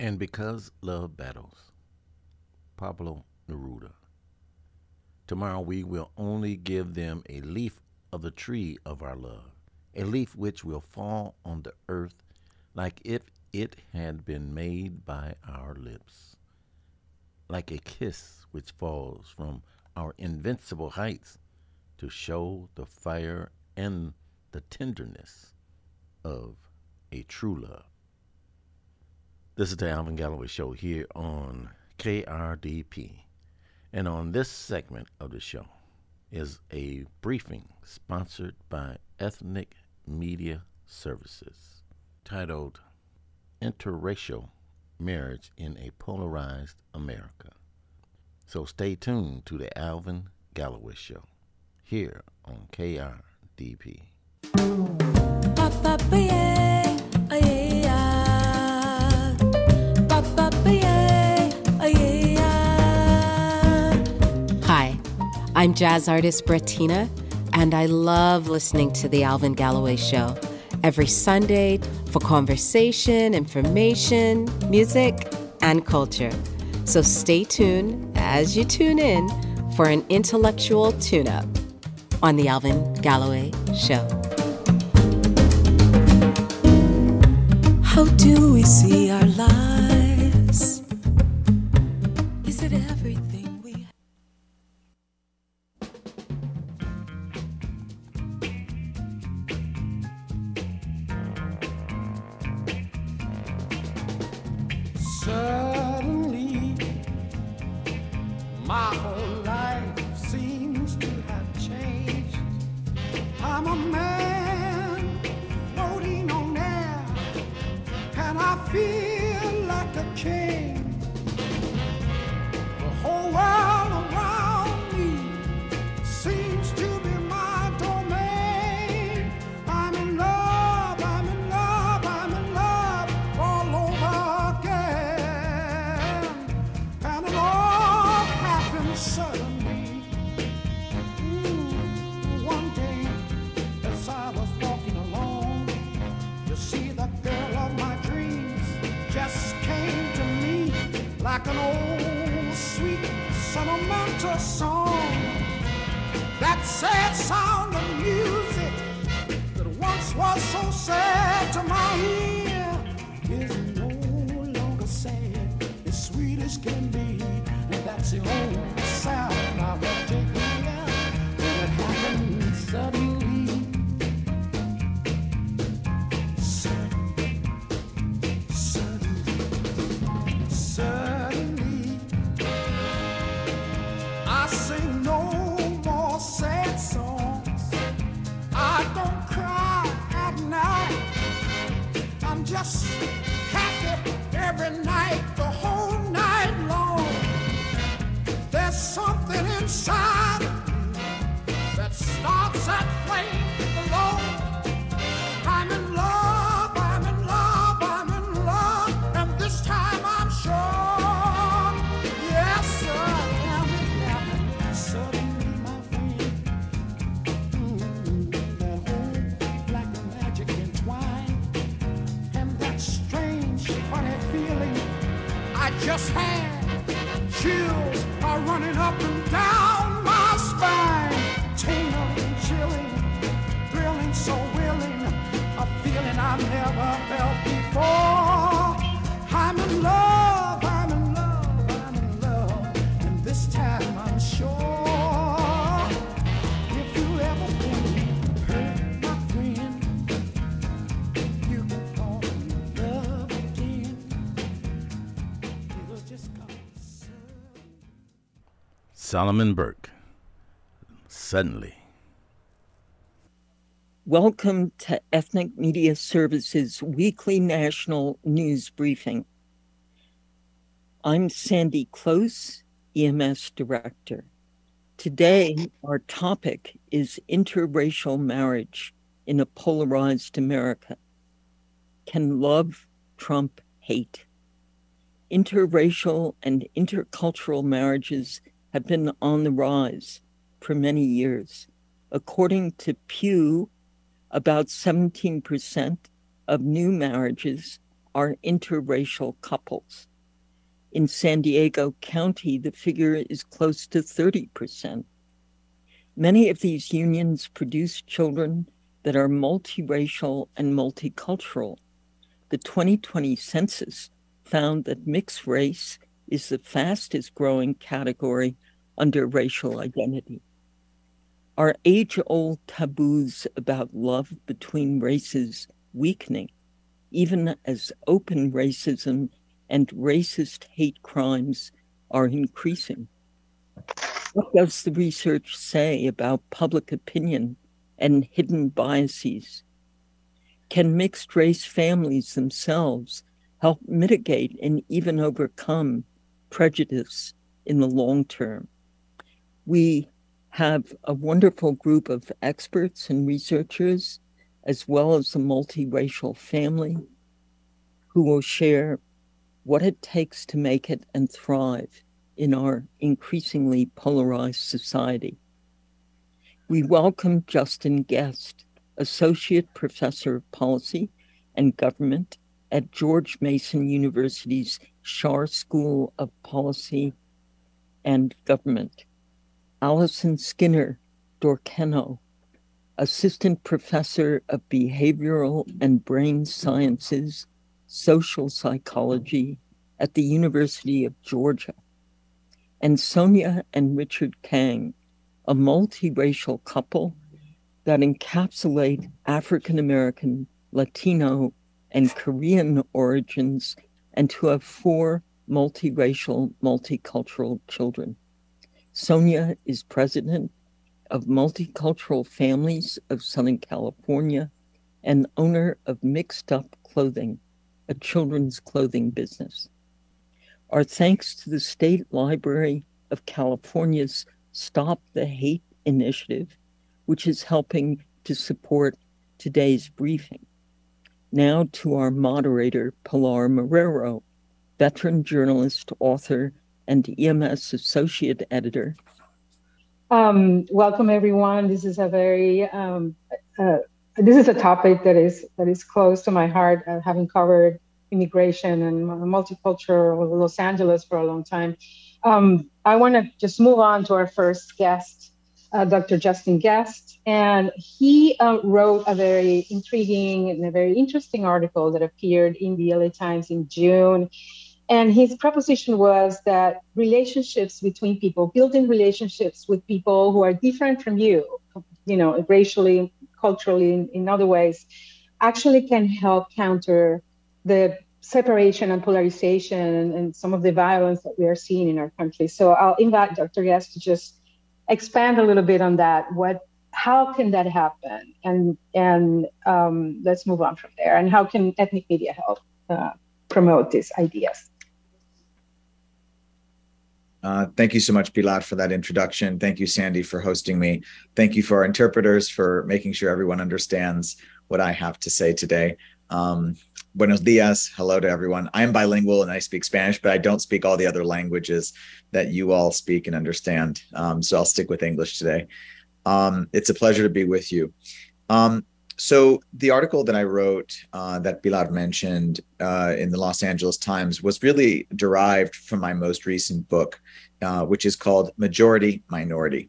And Because Love Battles, Pablo Neruda. Tomorrow we will only give them a leaf of the tree of our love, a leaf which will fall on the earth like if it had been made by our lips, like a kiss which falls from our invincible heights to show the fire and the tenderness of a true love. This is the Alvin Galloway Show here on KRDP. And on this segment of the show is a briefing sponsored by Ethnic Media Services titled Interracial Marriage in a Polarized America. So stay tuned to the Alvin Galloway Show here on KRDP. Hi, I'm jazz artist Brettina, and I love listening to the Alvin Galloway Show every Sunday for conversation, information, music, and culture. So stay tuned as you tune in for an intellectual tune-up on the Alvin Galloway Show. How do we see our lives? Is it everything we have? Suddenly, my whole life seems to have changed. I'm a man floating on air, and I feel like a king. The whole world around me seems to be my domain. I'm in love, I'm in love, I'm in love all over again. And it all happened suddenly. One day, as I was walking along, you see the girl of my dreams just came to me like an old sweet sentimental song. That sad sound of music that once was so sad to my ear is no longer sad. It's sweet as can be, and that's the only sound I will take me out. And it happened suddenly. I sing no more sad songs. I don't cry at night. I'm just happy every night, the whole night long. There's something inside of me that starts that flame alone. I'm in love, I'm in love, I'm in love, and this time I'm sure. Yes, sir, I'm in love. Suddenly, my friend, that whole black magic entwined, and that strange, funny feeling I just had. Chills are running up and down my spine, tingling, chilling, thrilling, so willing, a feeling I've never felt before. I'm in love, I'm in love, I'm in love, and this time I'm sure. If you ever been hurt, my friend, you can fall in love again. It'll just come soon. Solomon Burke, Suddenly. Welcome to Ethnic Media Services Weekly National News Briefing. I'm Sandy Close, EMS Director. Today, our topic is interracial marriage in a polarized America. Can love trump hate? Interracial and intercultural marriages have been on the rise for many years. According to Pew, about 17% of new marriages are interracial couples. In San Diego County, the figure is close to 30%. Many of these unions produce children that are multiracial and multicultural. The 2020 census found that mixed race is the fastest growing category under racial identity. Are age-old taboos about love between races weakening, even as open racism and racist hate crimes are increasing? What does the research say about public opinion and hidden biases? Can mixed-race families themselves help mitigate and even overcome prejudice in the long term? We have a wonderful group of experts and researchers, as well as a multiracial family, who will share what it takes to make it and thrive in our increasingly polarized society. We welcome Justin Gest, Associate Professor of Policy and Government at George Mason University's Schar School of Policy and Government. Allison Skinner Dorkenoo, Assistant Professor of Behavioral and Brain Sciences, Social Psychology at the University of Georgia. And Sonia and Richard Kang, a multiracial couple that encapsulate African American, Latino, and Korean origins, and who have 4 multiracial, multicultural children. Sonia is president of Multicultural Families of Southern California and owner of Mixed Up Clothing, a children's clothing business. Our thanks to the State Library of California's Stop the Hate initiative, which is helping to support today's briefing. Now to our moderator, Pilar Marrero, veteran journalist, author, and EMS Associate Editor. Welcome, everyone. This is a very, this is a topic that is close to my heart, having covered immigration and multicultural Los Angeles for a long time. I want to just move on to our first guest, Dr. Justin Gest, and he wrote a very intriguing and a very interesting article that appeared in the LA Times in June. And his proposition was that relationships between people, building relationships with people who are different from you, you know, racially, culturally, in other ways, actually can help counter the separation and polarization and some of the violence that we are seeing in our country. So I'll invite Dr. Gest to just expand a little bit on that. How can that happen? And let's move on from there. And how can ethnic media help promote these ideas? Thank you so much, Pilar, for that introduction. Thank you, Sandy, for hosting me. Thank you for our interpreters for making sure everyone understands what I have to say today. Buenos dias. Hello to everyone. I am bilingual and I speak Spanish, but I don't speak all the other languages that you all speak and understand. So I'll stick with English today. It's a pleasure to be with you. So the article that I wrote that Pilar mentioned in the Los Angeles Times was really derived from my most recent book, which is called Majority Minority.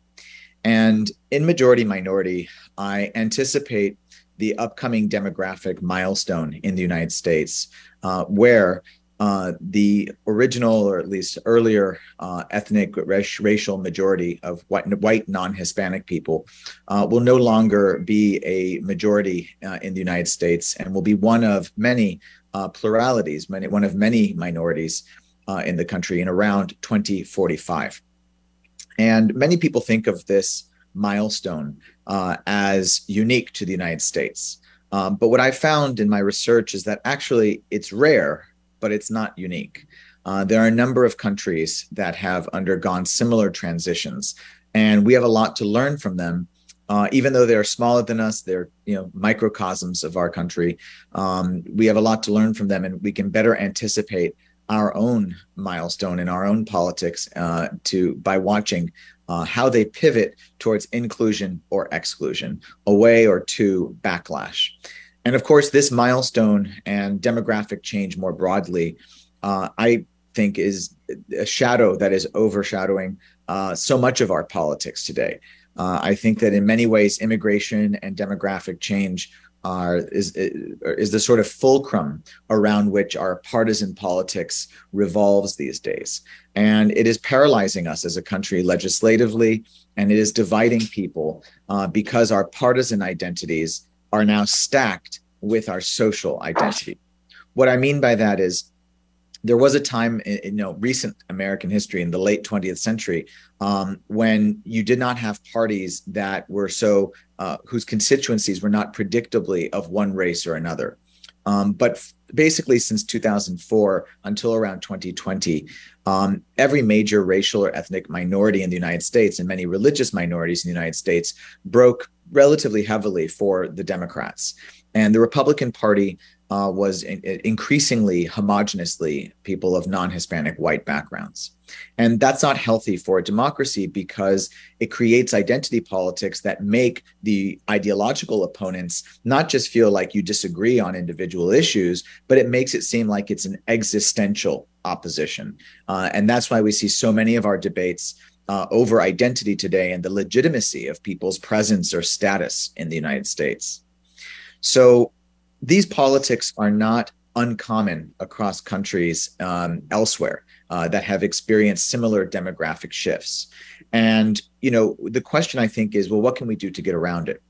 And in Majority Minority, I anticipate the upcoming demographic milestone in the United States, where the original, or at least earlier, ethnic racial majority of white non-Hispanic people will no longer be a majority in the United States, and will be one of many pluralities, one of many minorities in the country in around 2045. And many people think of this milestone as unique to the United States. But what I found in my research is that actually it's rare, but it's not unique. There are a number of countries that have undergone similar transitions, and we have a lot to learn from them. Even though they're smaller than us, they're microcosms of our country. We have a lot to learn from them, and we can better anticipate our own milestone in our own politics by watching how they pivot towards inclusion or exclusion, away or to backlash. And of course, this milestone and demographic change more broadly, I think is a shadow that is overshadowing so much of our politics today. I think that in many ways, immigration and demographic change is the sort of fulcrum around which our partisan politics revolves these days. And it is paralyzing us as a country legislatively, and it is dividing people because our partisan identities are now stacked with our social identity. What I mean by that is there was a time in recent American history in the late 20th century when you did not have parties that were so whose constituencies were not predictably of one race or another. But basically since 2004 until around 2020, every major racial or ethnic minority in the United States and many religious minorities in the United States broke relatively heavily for the Democrats. And the Republican Party was increasingly homogeneously people of non-Hispanic white backgrounds. And that's not healthy for a democracy because it creates identity politics that make the ideological opponents not just feel like you disagree on individual issues, but it makes it seem like it's an existential opposition. And that's why we see so many of our debates over identity today and the legitimacy of people's presence or status in the United States. So these politics are not uncommon across countries elsewhere that have experienced similar demographic shifts. And, you know, the question I think is, well, what can we do to get around it?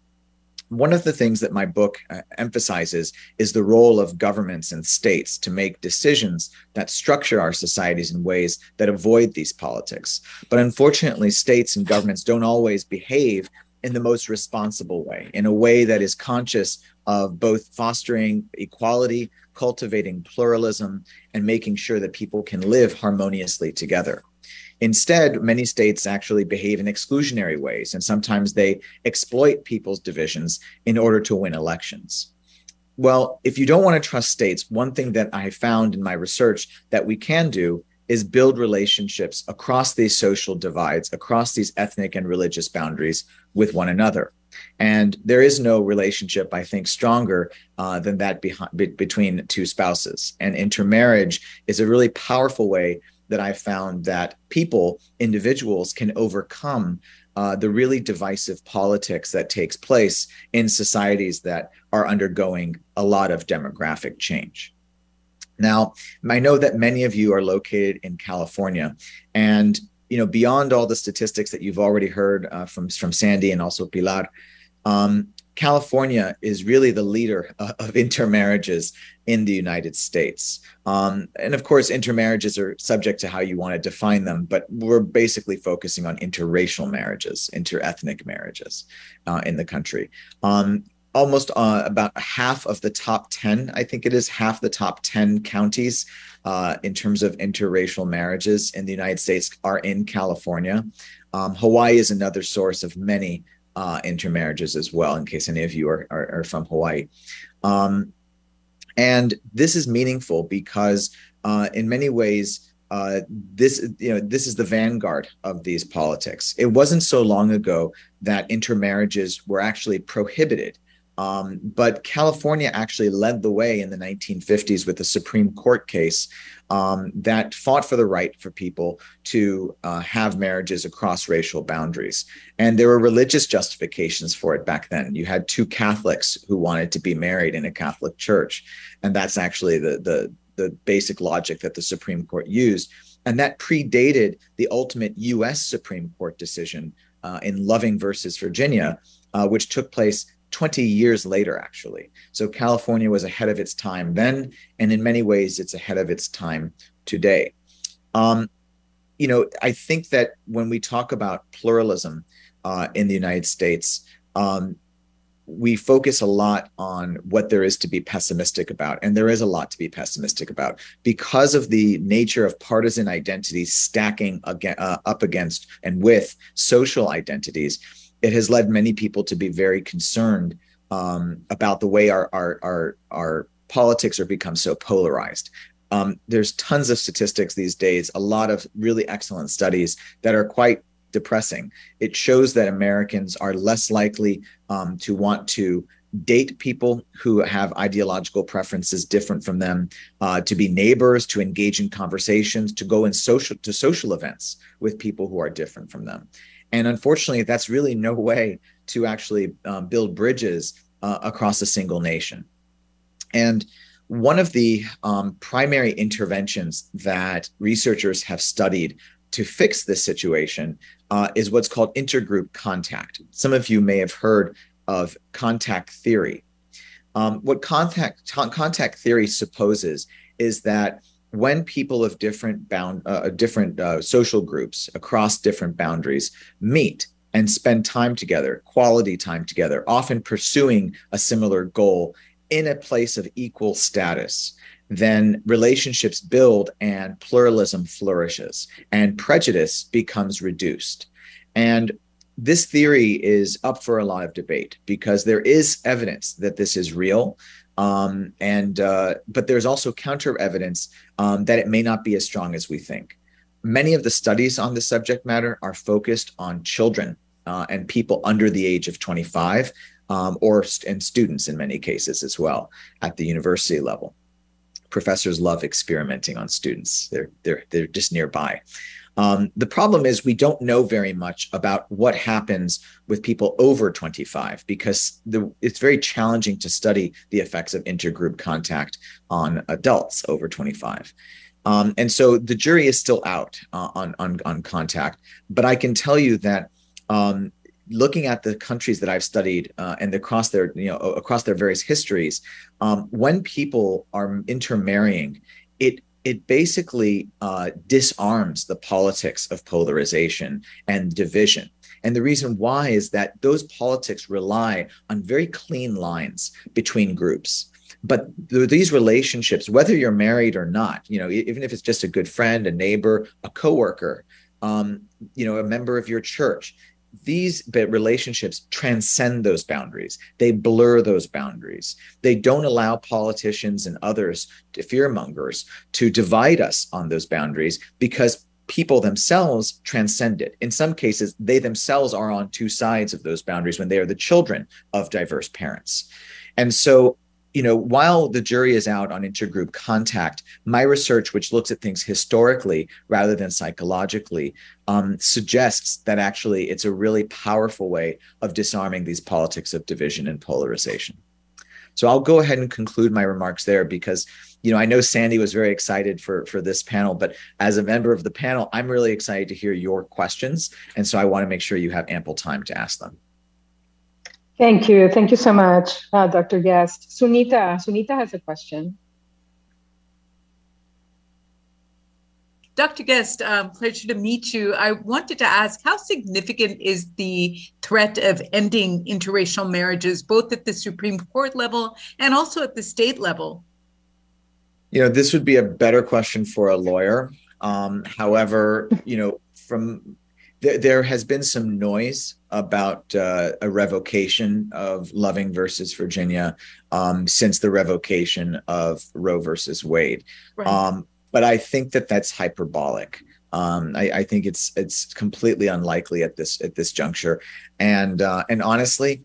One of the things that my book emphasizes is the role of governments and states to make decisions that structure our societies in ways that avoid these politics. But unfortunately, states and governments don't always behave in the most responsible way, in a way that is conscious of both fostering equality, cultivating pluralism, and making sure that people can live harmoniously together. Instead, many states actually behave in exclusionary ways, and sometimes they exploit people's divisions in order to win elections. Well, if you don't want to trust states, one thing that I found in my research that we can do is build relationships across these social divides, across these ethnic and religious boundaries with one another. And there is no relationship, I think, stronger than that between two spouses. And intermarriage is a really powerful way that I found that people, individuals, can overcome the really divisive politics that takes place in societies that are undergoing a lot of demographic change. Now, I know that many of you are located in California, and you know, beyond all the statistics that you've already heard from Sandy and also Pilar, California is really the leader of intermarriages in the United States. And of course, intermarriages are subject to how you want to define them, but we're basically focusing on interracial marriages, interethnic marriages in the country. Almost about half of the top 10, I think it is half the top 10 counties in terms of interracial marriages in the United States are in California. Hawaii is another source of many intermarriages as well, in case any of you are from Hawaii. And this is meaningful because in many ways, this is the vanguard of these politics. It wasn't so long ago that intermarriages were actually prohibited. But California actually led the way in the 1950s with a Supreme Court case that fought for the right for people to have marriages across racial boundaries. And there were religious justifications for it back then. You had two Catholics who wanted to be married in a Catholic church. And that's actually the basic logic that the Supreme Court used. And that predated the ultimate US Supreme Court decision in Loving versus Virginia, which took place 20 years later, actually. So California was ahead of its time then, and in many ways, it's ahead of its time today. You know, I think that when we talk about pluralism in the United States, we focus a lot on what there is to be pessimistic about, and there is a lot to be pessimistic about because of the nature of partisan identities stacking up against and with social identities. It has led many people to be very concerned about the way our politics are become so polarized. There's tons of statistics these days, a lot of really excellent studies that are quite depressing. It shows that Americans are less likely to want to date people who have ideological preferences different from them, to be neighbors, to engage in conversations, to go in to social events with people who are different from them. And unfortunately, that's really no way to actually build bridges across a single nation. And one of the primary interventions that researchers have studied to fix this situation is what's called intergroup contact. Some of you may have heard of contact theory. What contact theory supposes is that when people of different social groups across different boundaries meet and spend time together, quality time together, often pursuing a similar goal in a place of equal status, then relationships build and pluralism flourishes and prejudice becomes reduced. And this theory is up for a lot of debate because there is evidence that this is real, but there's also counter evidence that it may not be as strong as we think. Many of the studies on the subject matter are focused on children and people under the age of 25, and students in many cases as well at the university level. Professors love experimenting on students. They're just nearby. The problem is we don't know very much about what happens with people over 25 because it's very challenging to study the effects of intergroup contact on adults over 25. And so the jury is still out on contact. But I can tell you that looking at the countries that I've studied and across their various histories, when people are intermarrying, it basically disarms the politics of polarization and division. And the reason why is that those politics rely on very clean lines between groups. But these relationships, whether you're married or not, even if it's just a good friend, a neighbor, a coworker, a member of your church, these relationships transcend those boundaries. They blur those boundaries. They don't allow politicians and others, fearmongers, to divide us on those boundaries because people themselves transcend it. In some cases, they themselves are on two sides of those boundaries when they are the children of diverse parents. And so, while the jury is out on intergroup contact, my research, which looks at things historically rather than psychologically, suggests that actually it's a really powerful way of disarming these politics of division and polarization. So I'll go ahead and conclude my remarks there because, I know Sandy was very excited for this panel, but as a member of the panel, I'm really excited to hear your questions. And so I want to make sure you have ample time to ask them. Thank you. Thank you so much, Dr. Gest. Sunita has a question. Dr. Gest, pleasure to meet you. I wanted to ask, how significant is the threat of ending interracial marriages, both at the Supreme Court level and also at the state level? This would be a better question for a lawyer. However, there has been some noise about a revocation of Loving versus Virginia since the revocation of Roe versus Wade. Right. But I think that's hyperbolic. I think it's completely unlikely at this juncture. And honestly,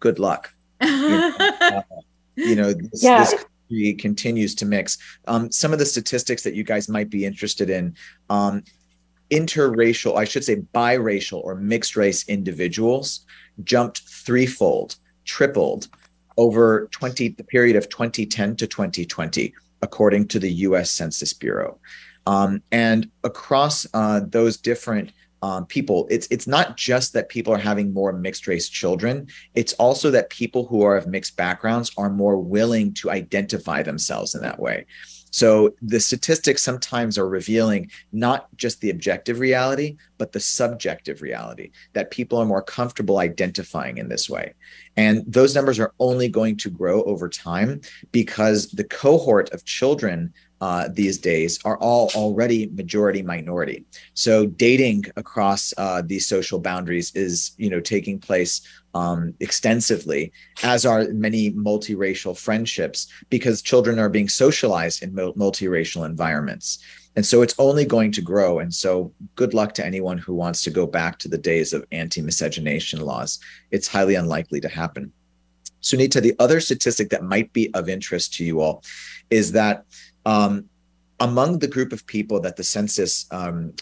good luck. This country continues to mix. Some of the statistics that you guys might be interested in, interracial, I should say biracial or mixed race individuals jumped tripled over the period of 2010 to 2020, according to the US Census Bureau. And across those different people, it's not just that people are having more mixed race children. It's also that people who are of mixed backgrounds are more willing to identify themselves in that way. So the statistics sometimes are revealing not just the objective reality, but the subjective reality that people are more comfortable identifying in this way. And those numbers are only going to grow over time because the cohort of children these days are all already majority minority. So dating across these social boundaries is, taking place extensively, as are many multiracial friendships, because children are being socialized in multiracial environments. And so it's only going to grow. And so good luck to anyone who wants to go back to the days of anti-miscegenation laws. It's highly unlikely to happen. Sunita, the other statistic that might be of interest to you all is that among the group of people that the census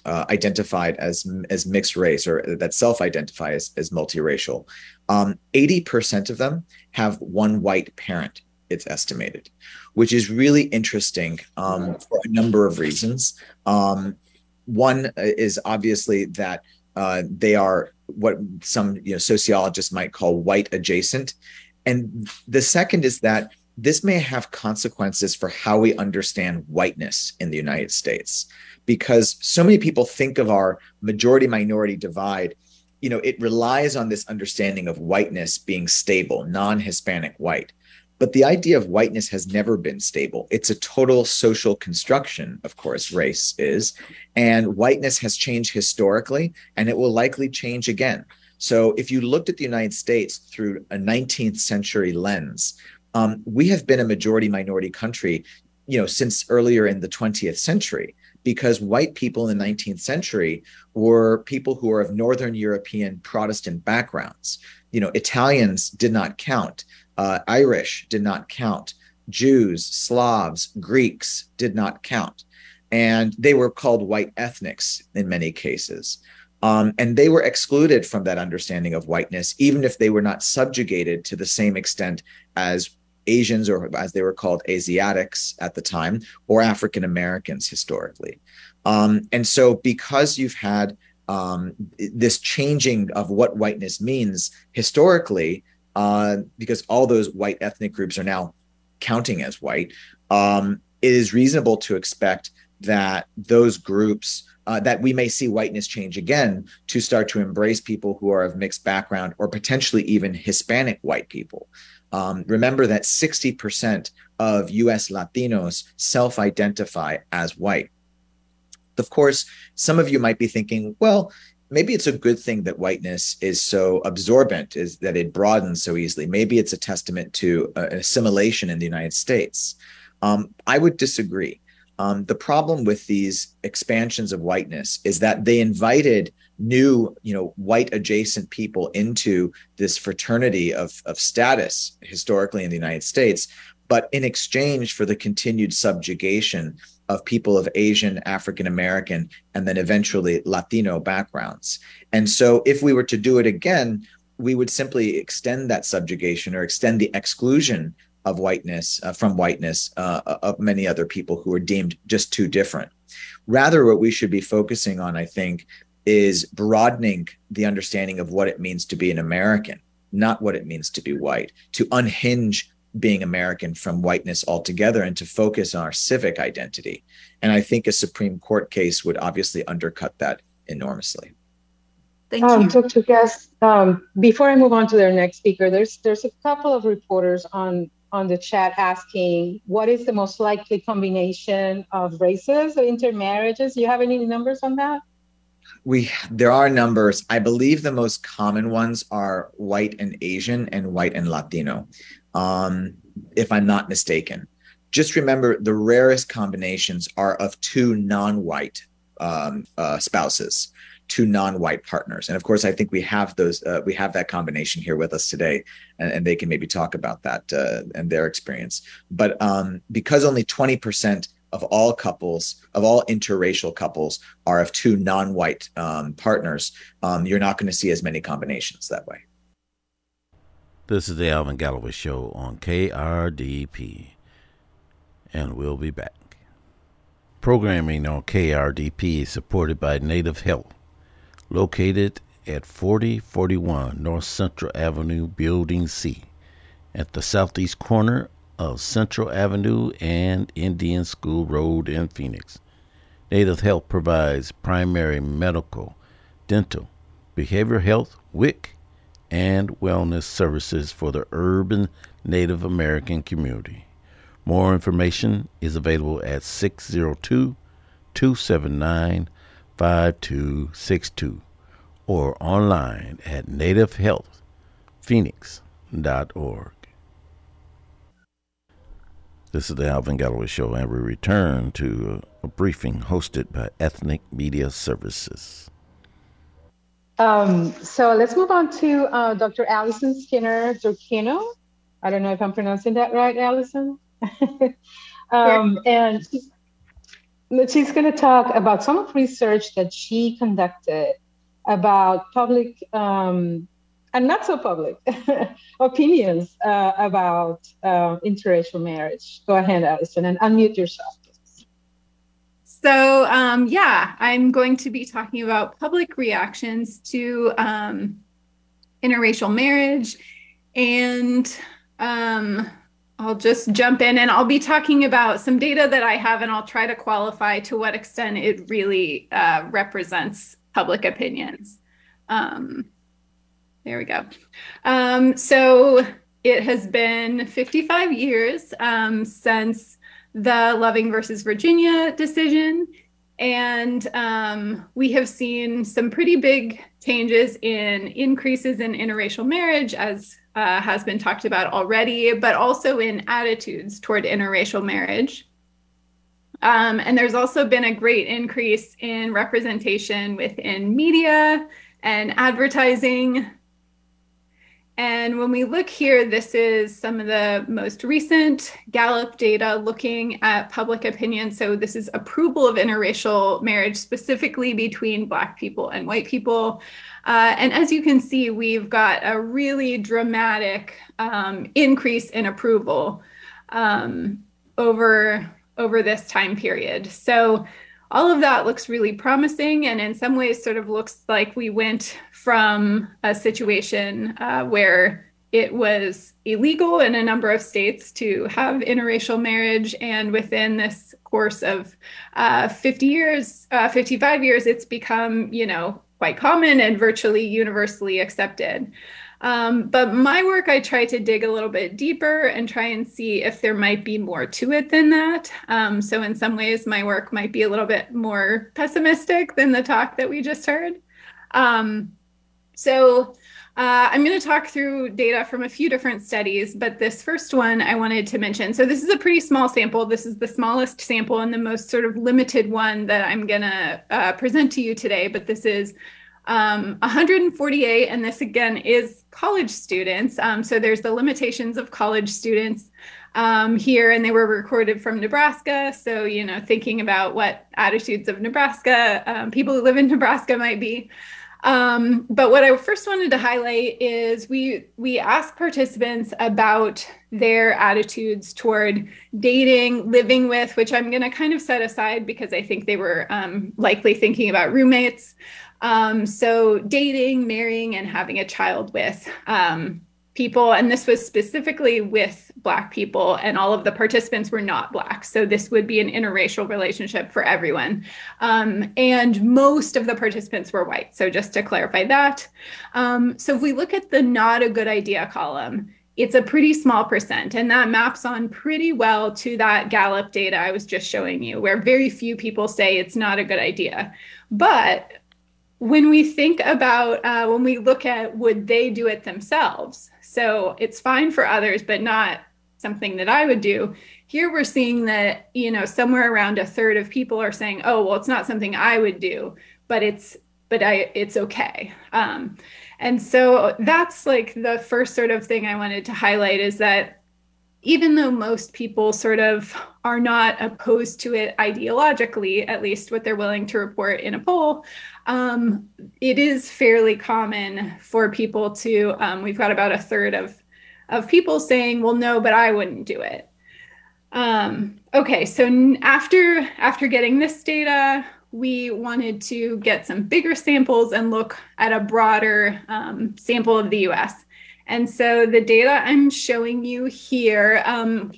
identified as mixed race, or that self-identify as multiracial, 80% of them have one white parent, it's estimated, which is really interesting for a number of reasons. One is obviously that they are what some sociologists might call white adjacent. And the second is that this may have consequences for how we understand whiteness in the United States, because so many people think of our majority-minority divide, it relies on this understanding of whiteness being stable, non-Hispanic white. But the idea of whiteness has never been stable. It's a total social construction, of course, race is, and whiteness has changed historically, and it will likely change again. So if you looked at the United States through a 19th century lens, we have been a majority-minority country, since earlier in the 20th century, because white people in the 19th century were people who are of Northern European Protestant backgrounds. Italians did not count. Irish did not count. Jews, Slavs, Greeks did not count. And they were called white ethnics in many cases. And they were excluded from that understanding of whiteness, even if they were not subjugated to the same extent as Asians, or as they were called, Asiatics at the time, or African Americans historically. And so because you've had this changing of what whiteness means historically, because all those white ethnic groups are now counting as white, it is reasonable to expect that those groups, that we may see whiteness change again to start to embrace people who are of mixed background, or potentially even Hispanic white people. Remember that 60% of US Latinos self-identify as white. Of course, some of you might be thinking, well, maybe it's a good thing that whiteness is so absorbent, is that it broadens so easily. Maybe it's a testament to assimilation in the United States. I would disagree. The problem with these expansions of whiteness is that they invited new, white adjacent people into this fraternity of status historically in the United States, but in exchange for the continued subjugation of people of Asian, African American, and then eventually Latino backgrounds. And so if we were to do it again, we would simply extend that subjugation, or extend the exclusion of whiteness from whiteness of many other people who are deemed just too different. Rather, what we should be focusing on, I think, is broadening the understanding of what it means to be an American, not what it means to be white, to unhinge being American from whiteness altogether, and to focus on our civic identity. And I think a Supreme Court case would obviously undercut that enormously. Thank you. Dr. Gest, before I move on to their next speaker, there's a couple of reporters on the chat asking, what is the most likely combination of races or intermarriages? Do you have any numbers on that? There are numbers. I believe the most common ones are white and Asian, and white and Latino, if I'm not mistaken. Just remember, the rarest combinations are of two non-white spouses, two non-white partners. And of course, I think we have those, we have that combination here with us today, and they can maybe talk about that and their experience. But because only 20% of all couples, of all interracial couples, are of two non-white partners, you're not going to see as many combinations that way. This is the Alvin Galloway Show on KRDP, and we'll be back. Programming on KRDP is supported by Native Health, located at 4041 North Central Avenue, Building C, at the southeast corner of Central Avenue and Indian School Road in Phoenix. Native Health provides primary medical, dental, behavioral health, WIC, and wellness services for the urban Native American community. More information is available at 602-279-5262 or online at nativehealthphoenix.org. This is the Alvin Galloway Show, and we return to a briefing hosted by Ethnic Media Services. So let's move on to Dr. Allison Skinner Dorkenoo. I don't know if I'm pronouncing that right, Allison. And she's going to talk about some of research that she conducted about public and not so public opinions about interracial marriage. Go ahead, Allison, and unmute yourself. So yeah, I'm going to be talking about public reactions to interracial marriage, and I'll just jump in and I'll be talking about some data that I have, and I'll try to qualify to what extent it really represents public opinions. There we go. So it has been 55 years since the Loving versus Virginia decision. And we have seen some pretty big changes in increases in interracial marriage, as has been talked about already, but also in attitudes toward interracial marriage. And there's also been a great increase in representation within media and advertising. And when we look here, this is some of the most recent Gallup data looking at public opinion. So this is approval of interracial marriage, specifically between Black people and white people. And as you can see, we've got a really dramatic increase in approval over this time period. So all of that looks really promising, and in some ways sort of looks like we went from a situation where it was illegal in a number of states to have interracial marriage, and within this course of 55 years, it's become, you know, quite common and virtually universally accepted. But my work, I try to dig a little bit deeper and try and see if there might be more to it than that. So in some ways, my work might be a little bit more pessimistic than the talk that we just heard. So I'm going to talk through data from a few different studies, but this first one I wanted to mention. So this is a pretty small sample. This is the smallest sample and the most sort of limited one that I'm going to present to you today, but this is 148, and this again is college students. So there's the limitations of college students here, and they were recorded from Nebraska. So, you know, thinking about what attitudes of Nebraska, people who live in Nebraska might be. But what I first wanted to highlight is we asked participants about their attitudes toward dating, living with, which I'm going to kind of set aside because I think they were likely thinking about roommates. So dating, marrying, and having a child with people. And this was specifically with Black people, and all of the participants were not Black. So this would be an interracial relationship for everyone. And most of the participants were white. So just to clarify that. So if we look at the not a good idea column, it's a pretty small percent, and that maps on pretty well to that Gallup data I was just showing you, where very few people say it's not a good idea. But when we think about, when we look at would they do it themselves, so it's fine for others, but not something that I would do, here we're seeing that, you know, somewhere around a third of people are saying, oh, well, it's not something I would do, but it's okay. And so that's like the first sort of thing I wanted to highlight, is that even though most people sort of are not opposed to it ideologically, at least what they're willing to report in a poll, it is fairly common for people to, we've got about a third of people saying, well, no, but I wouldn't do it. Okay, so after getting this data, we wanted to get some bigger samples and look at a broader sample of the US. And so the data I'm showing you here,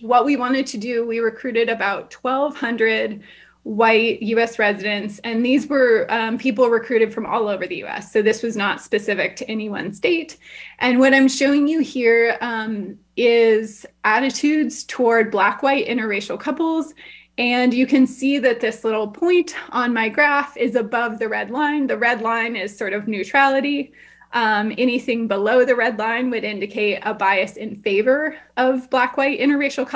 what we wanted to do, we recruited about 1,200 white US residents, and these were people recruited from all over the US. So this was not specific to any one state. And what I'm showing you here is attitudes toward Black-white interracial couples. And you can see that this little point on my graph is above the red line. The red line is sort of neutrality. Anything below the red line would indicate a bias in favor of Black-white interracial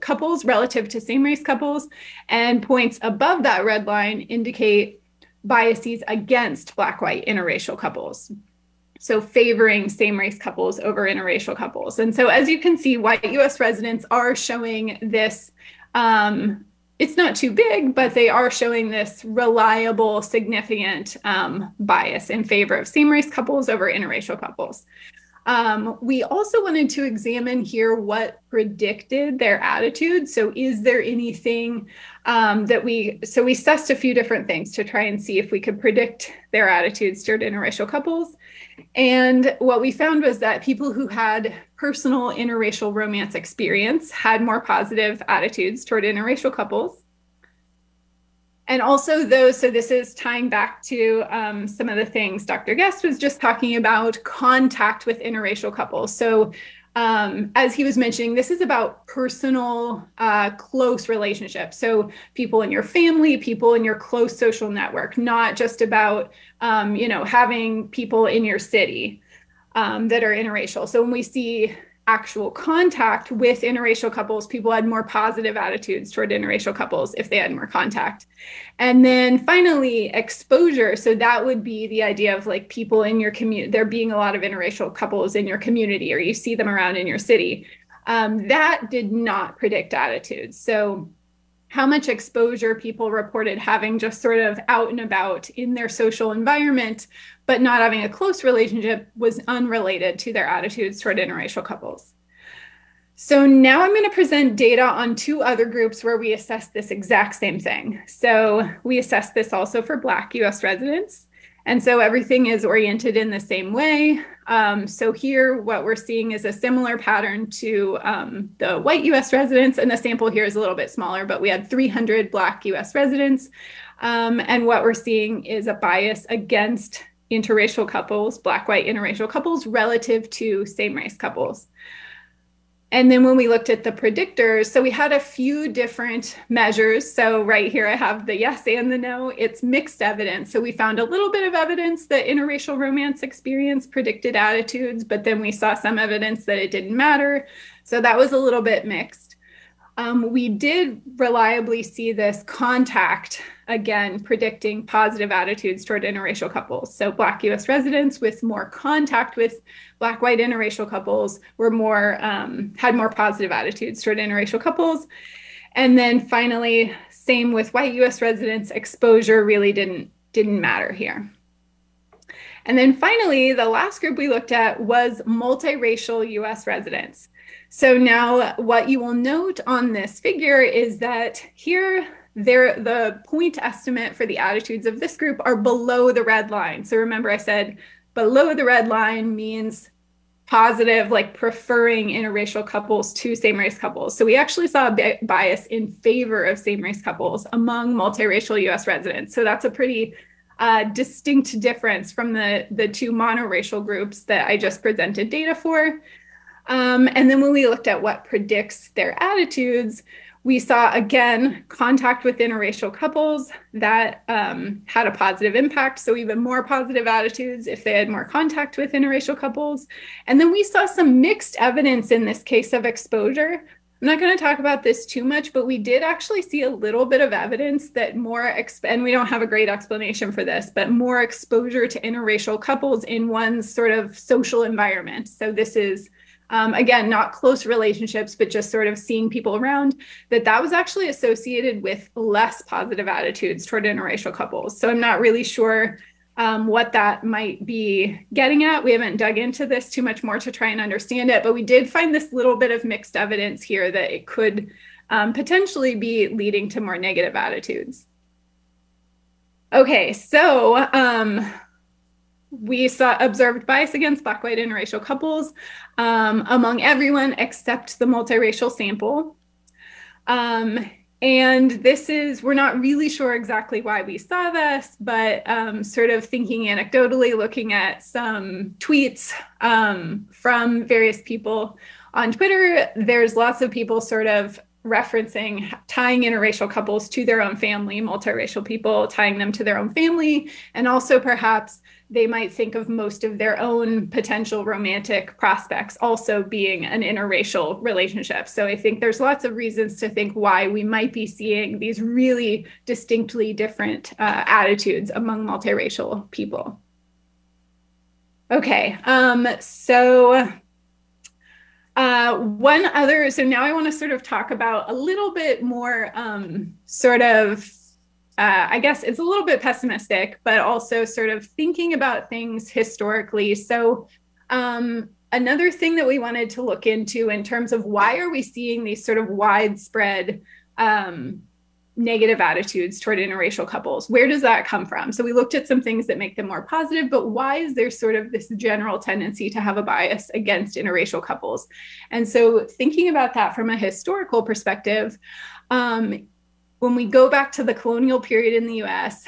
couples relative to same-race couples, and points above that red line indicate biases against Black-white interracial couples. so favoring same-race couples over interracial couples. And so as you can see, white U.S. residents are showing this, it's not too big, but they are showing this reliable, significant bias in favor of same-race couples over interracial couples. We also wanted to examine here what predicted their attitude. So is there anything so we sussed a few different things to try and see if we could predict their attitudes toward interracial couples. And what we found was that people who had personal interracial romance experience had more positive attitudes toward interracial couples. And also those, so this is tying back to some of the things Dr. Gest was just talking about, contact with interracial couples. So as he was mentioning, this is about personal, close relationships. So people in your family, people in your close social network, not just about, you know, having people in your city that are interracial. So when we see actual contact with interracial couples, people had more positive attitudes toward interracial couples if they had more contact. And then finally, exposure. So that would be the idea of like people in your community, there being a lot of interracial couples in your community, or you see them around in your city. That did not predict attitudes. So how much exposure people reported having just sort of out and about in their social environment, but not having a close relationship, was unrelated to their attitudes toward interracial couples. So now I'm going to present data on two other groups where we assessed this exact same thing. So we assessed this also for Black US residents. And so everything is oriented in the same way. So here, what we're seeing is a similar pattern to the white US residents, and the sample here is a little bit smaller, but we had 300 Black US residents. And what we're seeing is a bias against interracial couples, Black-white interracial couples, relative to same-race couples. And then when we looked at the predictors, so we had a few different measures. So right here, I have the yes and the no. It's mixed evidence. So we found a little bit of evidence that interracial romance experience predicted attitudes, but then we saw some evidence that it didn't matter. So that was a little bit mixed. We did reliably see this contact, again, predicting positive attitudes toward interracial couples. So Black US residents with more contact with Black-white interracial couples were more, had more positive attitudes toward interracial couples. And then finally, same with white US residents, exposure really didn't matter here. And then finally, the last group we looked at was multiracial US residents. So now what you will note on this figure is that here, the point estimate for the attitudes of this group are below the red line. So remember I said below the red line means positive, like preferring interracial couples to same-race couples. So we actually saw a bias in favor of same-race couples among multiracial US residents. So that's a pretty distinct difference from the two monoracial groups that I just presented data for. And then when we looked at what predicts their attitudes, we saw, again, contact with interracial couples that had a positive impact. So even more positive attitudes if they had more contact with interracial couples. And then we saw some mixed evidence in this case of exposure. I'm not going to talk about this too much, but we did actually see a little bit of evidence that and we don't have a great explanation for this, but more exposure to interracial couples in one's sort of social environment. So this is, again, not close relationships, but just sort of seeing people around, that was actually associated with less positive attitudes toward interracial couples. So I'm not really sure what that might be getting at. We haven't dug into this too much more to try and understand it, but we did find this little bit of mixed evidence here that it could potentially be leading to more negative attitudes. Okay, so we saw observed bias against Black-white interracial couples among everyone except the multiracial sample. And this is, we're not really sure exactly why we saw this, but sort of thinking anecdotally, looking at some tweets from various people on Twitter, there's lots of people sort of referencing tying interracial couples to their own family, multiracial people tying them to their own family, and also perhaps they might think of most of their own potential romantic prospects also being an interracial relationship. So I think there's lots of reasons to think why we might be seeing these really distinctly different attitudes among multiracial people. Okay, so now I want to sort of talk about a little bit more I guess it's a little bit pessimistic, but also sort of thinking about things historically. So another thing that we wanted to look into in terms of why are we seeing these sort of widespread negative attitudes toward interracial couples? Where does that come from? So we looked at some things that make them more positive, but why is there sort of this general tendency to have a bias against interracial couples? And so thinking about that from a historical perspective, when we go back to the colonial period in the US,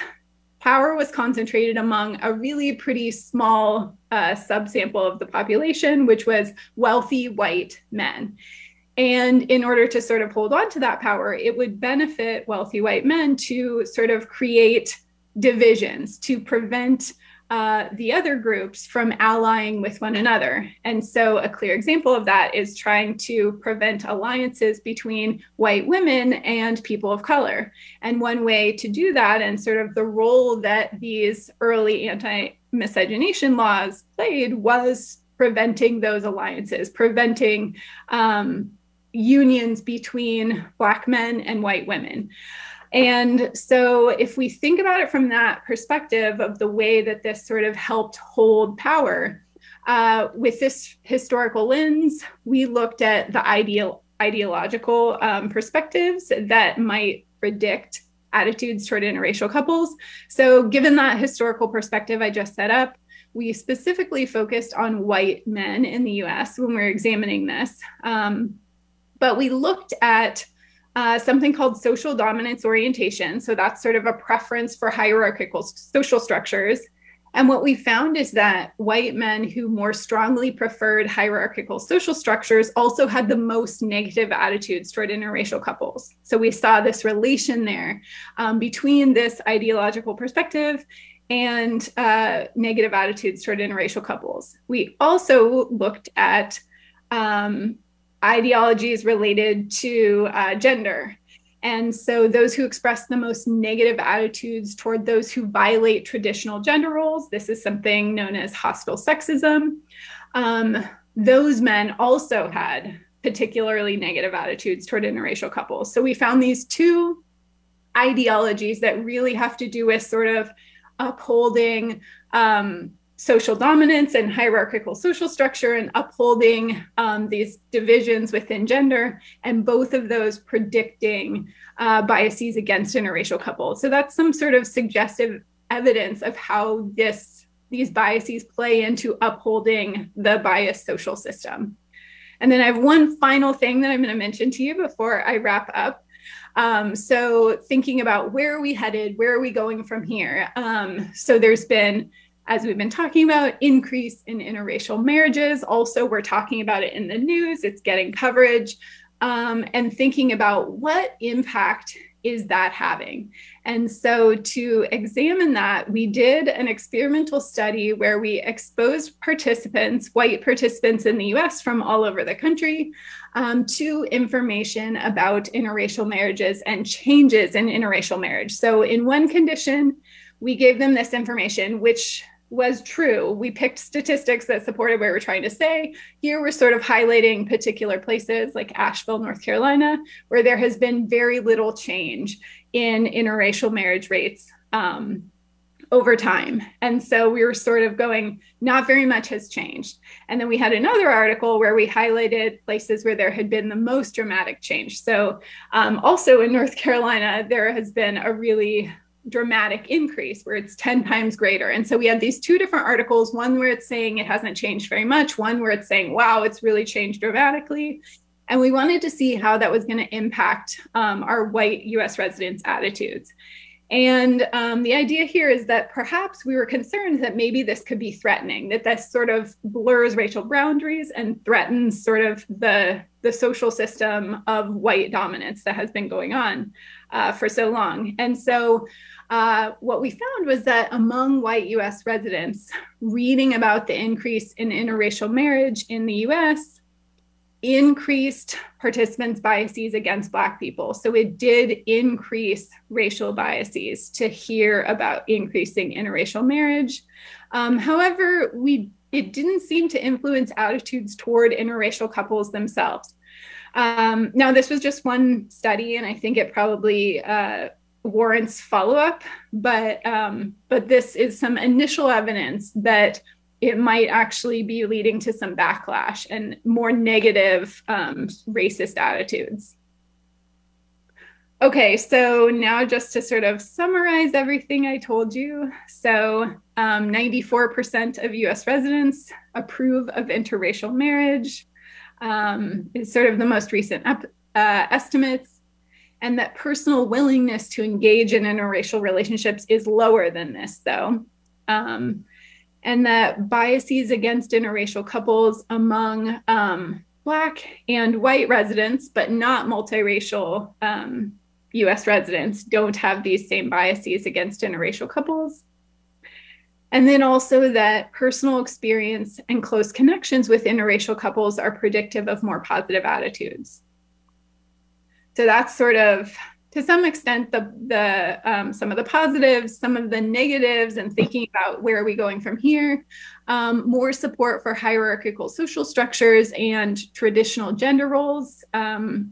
power was concentrated among a really pretty small subsample of the population, which was wealthy white men. And in order to sort of hold on to that power, it would benefit wealthy white men to sort of create divisions to prevent the other groups from allying with one another. And so a clear example of that is trying to prevent alliances between white women and people of color. And one way to do that, and sort of the role that these early anti-miscegenation laws played, was preventing those alliances, preventing unions between Black men and white women. And so if we think about it from that perspective of the way that this sort of helped hold power, with this historical lens, we looked at the ideological perspectives that might predict attitudes toward interracial couples. So given that historical perspective I just set up, we specifically focused on white men in the US when we were examining this. But we looked at something called social dominance orientation. So that's sort of a preference for hierarchical social structures. And what we found is that white men who more strongly preferred hierarchical social structures also had the most negative attitudes toward interracial couples. So we saw this relation there between this ideological perspective and negative attitudes toward interracial couples. We also looked at ideologies related to gender. And so those who express the most negative attitudes toward those who violate traditional gender roles, this is something known as hostile sexism, those men also had particularly negative attitudes toward interracial couples. So we found these two ideologies that really have to do with sort of upholding social dominance and hierarchical social structure, and upholding these divisions within gender, and both of those predicting biases against interracial couples. So that's some sort of suggestive evidence of how these biases play into upholding the biased social system. And then I have one final thing that I'm going to mention to you before I wrap up. So thinking about where are we headed, where are we going from here? So there's been, as we've been talking about, increase in interracial marriages. Also, we're talking about it in the news, it's getting coverage, and thinking about what impact is that having. And so to examine that, we did an experimental study where we exposed participants, white participants in the US from all over the country, to information about interracial marriages and changes in interracial marriage. So in one condition, we gave them this information, which was true. We picked statistics that supported what we were trying to say. Here we're sort of highlighting particular places like Asheville, North Carolina, where there has been very little change in interracial marriage rates over time. And so we were sort of going, not very much has changed. And then we had another article where we highlighted places where there had been the most dramatic change. So also in North Carolina, there has been a really dramatic increase where it's 10 times greater. And so we had these two different articles, one where it's saying it hasn't changed very much, one where it's saying, wow, it's really changed dramatically. And we wanted to see how that was going to impact our white US residents' attitudes. And the idea here is that perhaps we were concerned that maybe this could be threatening, that this sort of blurs racial boundaries and threatens sort of the social system of white dominance that has been going on for so long. And so what we found was that among white US residents, reading about the increase in interracial marriage in the US increased participants' biases against Black people. So it did increase racial biases to hear about increasing interracial marriage. However, we it didn't seem to influence attitudes toward interracial couples themselves. Now, this was just one study, and I think it probably warrants follow-up, but this is some initial evidence that it might actually be leading to some backlash and more negative racist attitudes. Okay, so now just to sort of summarize everything I told you. So 94% of US residents approve of interracial marriage, is sort of the most recent estimates, and that personal willingness to engage in interracial relationships is lower than this though. And that biases against interracial couples among Black and white residents, but not multiracial US residents, don't have these same biases against interracial couples. And then also that personal experience and close connections with interracial couples are predictive of more positive attitudes. So that's sort of, to some extent, some of the positives, some of the negatives, and thinking about where are we going from here. More support for hierarchical social structures and traditional gender roles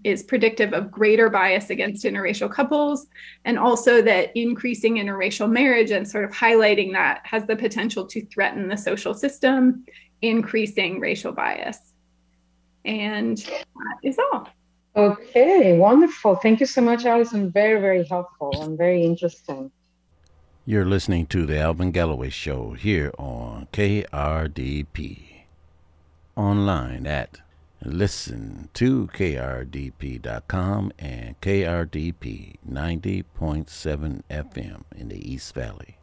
is predictive of greater bias against interracial couples, and also that increasing interracial marriage and sort of highlighting that has the potential to threaten the social system, increasing racial bias. And that is all. Okay, wonderful. Thank you so much, Allison. Very, very helpful and very interesting. You're listening to the Alvin Galloway Show here on KRDP. Online at listen2krdp.com and KRDP 90.7 FM in the East Valley.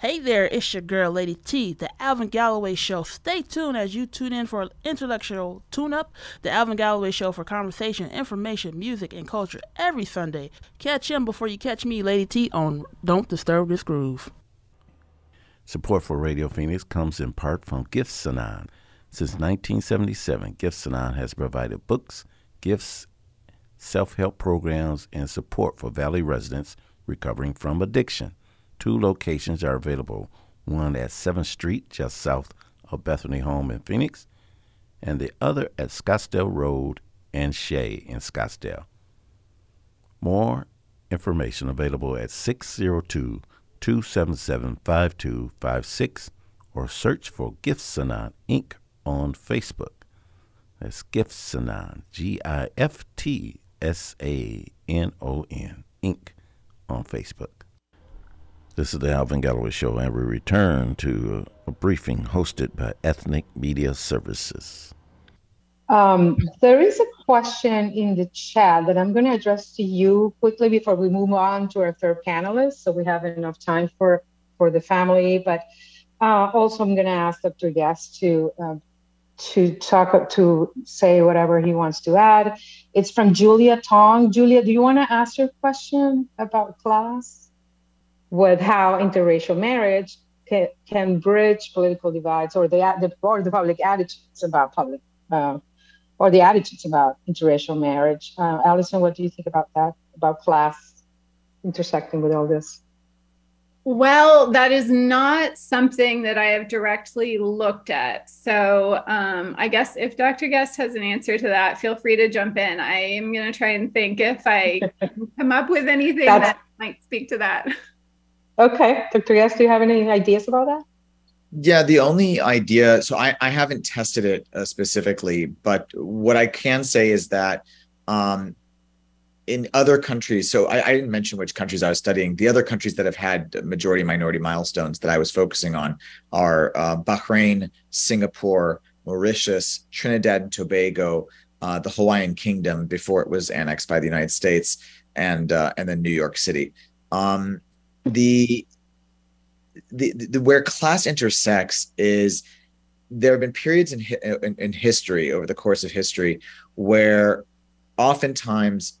Hey there, it's your girl, Lady T, the Alvin Galloway Show. Stay tuned as you tune in for an intellectual tune-up, the Alvin Galloway Show, for conversation, information, music, and culture every Sunday. Catch him before you catch me, Lady T, on Don't Disturb This Groove. Support for Radio Phoenix comes in part from Gift Sanon. Since 1977, Gift Sanon has provided books, gifts, self-help programs, and support for Valley residents recovering from addiction. Two locations are available, one at 7th Street, just south of Bethany Home in Phoenix, and the other at Scottsdale Road and Shea in Scottsdale. More information available at 602-277-5256 or search for Gift Sanon, Inc. on Facebook. That's Gift Sanon, Giftsanon, Inc. on Facebook. This is the Alvin Galloway Show, and we return to a briefing hosted by Ethnic Media Services. There is a question in the chat that I'm going to address to you quickly before we move on to our third panelist, so we have enough time for the family. But also, I'm going to ask Dr. Gest to say whatever he wants to add. It's from Julia Tong. Julia, do you want to ask your question about class? With how interracial marriage can bridge political divides, or the public attitudes about the attitudes about interracial marriage. Allison, what do you think about that? About class intersecting with all this? Well, that is not something that I have directly looked at. So I guess if Dr. Gest has an answer to that, feel free to jump in. I am going to try and think if I come up with anything that might speak to that. Okay, Dr. Gest, do you have any ideas about that? Yeah, the only idea, so I haven't tested it specifically, but what I can say is that in other countries, so I didn't mention which countries I was studying, the other countries that have had majority minority milestones that I was focusing on are Bahrain, Singapore, Mauritius, Trinidad and Tobago, the Hawaiian Kingdom before it was annexed by the United States, and then New York City. The where class intersects is there have been periods in history, over the course of history, where oftentimes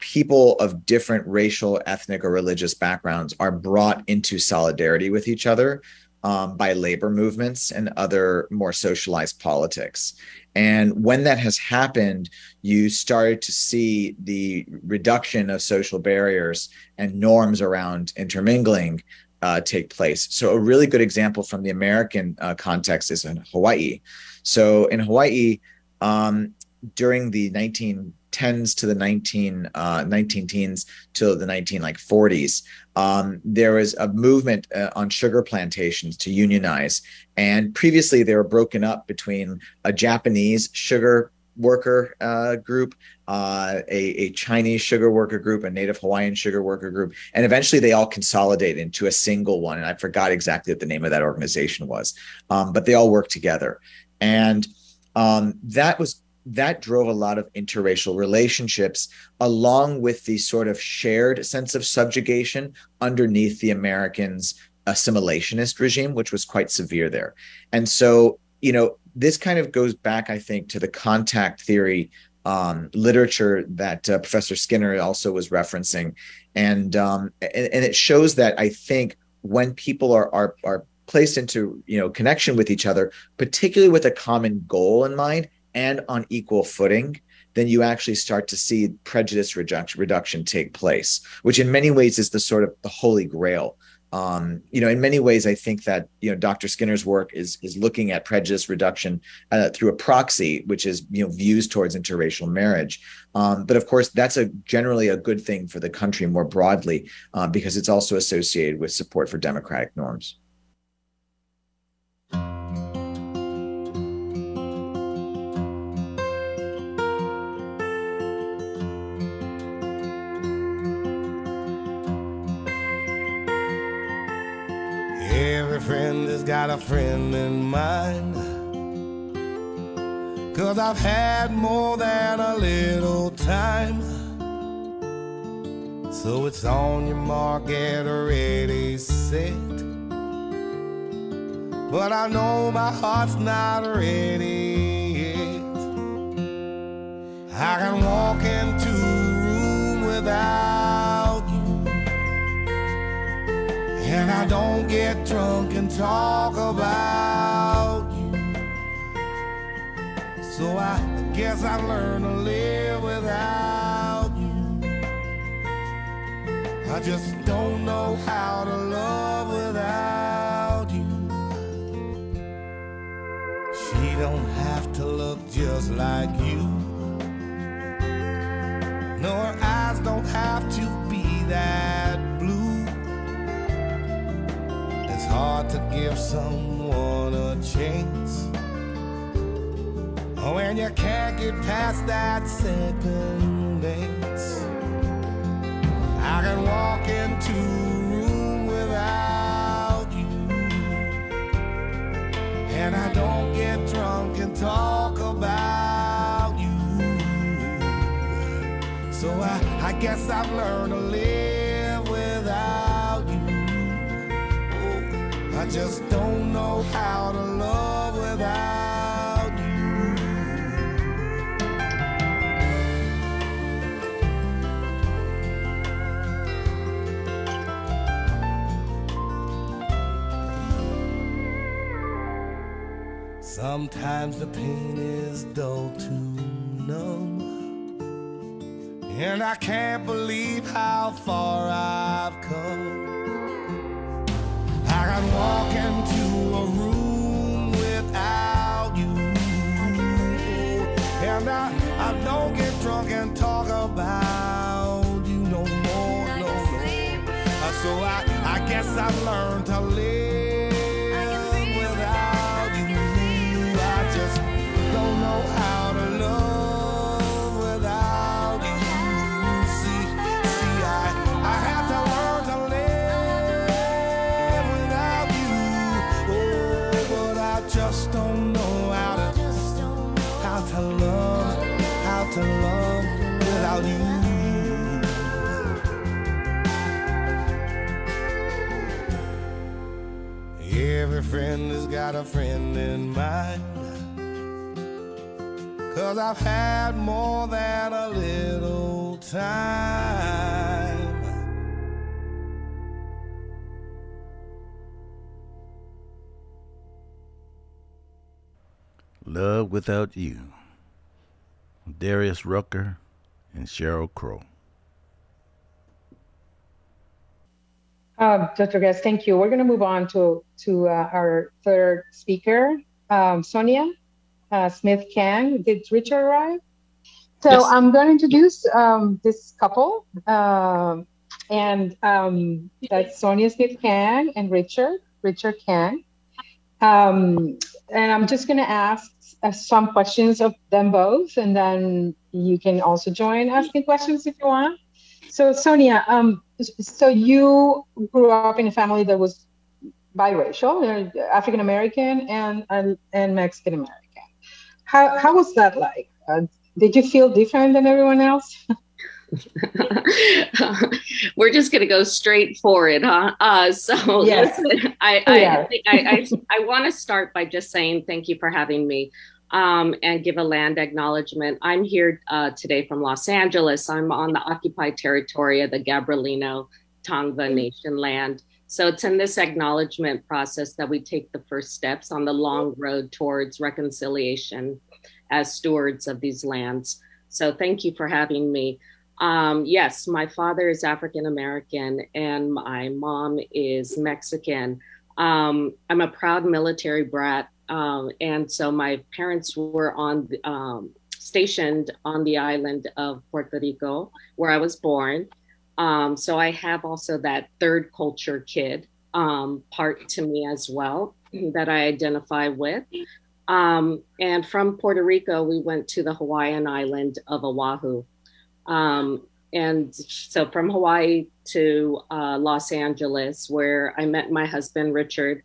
people of different racial, ethnic, or religious backgrounds are brought into solidarity with each other by labor movements and other more socialized politics. And when that has happened, you started to see the reduction of social barriers and norms around intermingling take place. So a really good example from the American context is in Hawaii. So in Hawaii, during the 1910s to the 19 teens to the 1940s, there was a movement on sugar plantations to unionize. And previously they were broken up between a Japanese sugar worker group, a Chinese sugar worker group, a Native Hawaiian sugar worker group. And eventually they all consolidated into a single one. And I forgot exactly what the name of that organization was, but they all worked together. And that drove a lot of interracial relationships, along with the sort of shared sense of subjugation underneath the Americans' assimilationist regime, which was quite severe there. And so, you know, this kind of goes back, I think, to the contact theory literature that Professor Skinner also was referencing. And it shows that, I think, when people are placed into, you know, connection with each other, particularly with a common goal in mind and on equal footing, then you actually start to see prejudice reduction take place, which in many ways is the sort of the holy grail. You know, in many ways, I think that, you know, Dr. Skinner's work is looking at prejudice reduction through a proxy, which is, you know, views towards interracial marriage. But of course, that's generally a good thing for the country more broadly, because it's also associated with support for democratic norms. Friend has got a friend in mind, 'cause I've had more than a little time. So it's on your mark, get ready, set. But I know my heart's not ready yet. I can walk into a room without you, and I don't get drunk and talk about you. So I guess I've learned to live without you. I just don't know how to love without you. She don't have to look just like you. No, her eyes don't have to be that blue. It's hard to give someone a chance when you can't get past that second dance. I can walk into a room without you, and I don't get drunk and talk about you. So I guess I've learned to live without. I just don't know how to love without you. Sometimes the pain is dull to numb, and I can't believe how far I've come. I can walk into a room without you, and I don't get drunk and talk about you no more, no, no. So I guess I've learned to live without you. I just don't know how to love without you. See, I have to learn to live. Just don't know how to love without you. Every friend has got a friend in mind, 'cause I've had more than a little time. Love Without You, Darius Rucker and Sheryl Crow. Dr. Gest, thank you. We're going to move on to our third speaker, Sonia Smith Kang. Did Richard arrive? So yes. I'm going to introduce this couple, and that's Sonia Smith Kang and Richard Kang. And I'm just going to ask some questions of them both, and then you can also join asking questions if you want. So Sonia, so you grew up in a family that was biracial, African-American and Mexican-American. How was that like? Did you feel different than everyone else? We're just going to go straight for it, huh? So yes. Listen, I want to start by just saying thank you for having me and give a land acknowledgement. I'm here today from Los Angeles. I'm on the occupied territory of the Gabrielino Tongva Nation land. So it's in this acknowledgement process that we take the first steps on the long road towards reconciliation as stewards of these lands. So thank you for having me. Yes, my father is African-American and my mom is Mexican. I'm a proud military brat. And so my parents were on the, stationed on the island of Puerto Rico, where I was born. So I have also that third culture kid part to me as well that I identify with. And from Puerto Rico, we went to the Hawaiian island of Oahu. And so from Hawaii to Los Angeles, where I met my husband, Richard,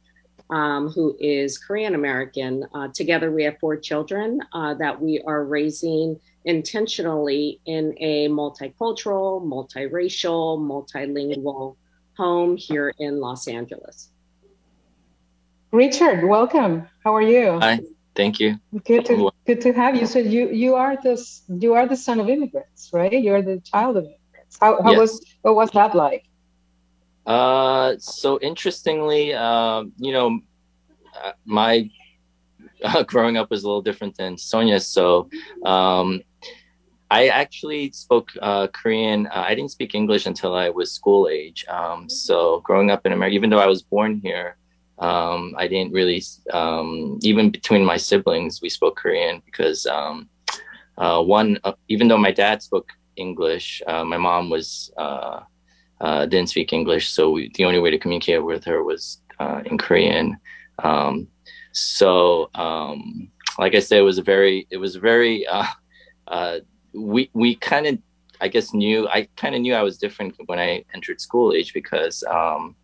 who is Korean American. Together, we have 4 children that we are raising intentionally in a multicultural, multiracial, multilingual home here in Los Angeles. Richard, welcome. How are you? Hi, thank you. Good to have you. So you are the son of immigrants, right? You are the child of immigrants. What was that like? So interestingly, you know, my growing up was a little different than Sonia's. So I actually spoke Korean. I didn't speak English until I was school age. So growing up in America, even though I was born here, I didn't really, even between my siblings, we spoke Korean because even though my dad spoke English, my mom was didn't speak English, so the only way to communicate with her was in Korean. Like I said, it was very. We kind of, I guess, knew I was different when I entered school age because one,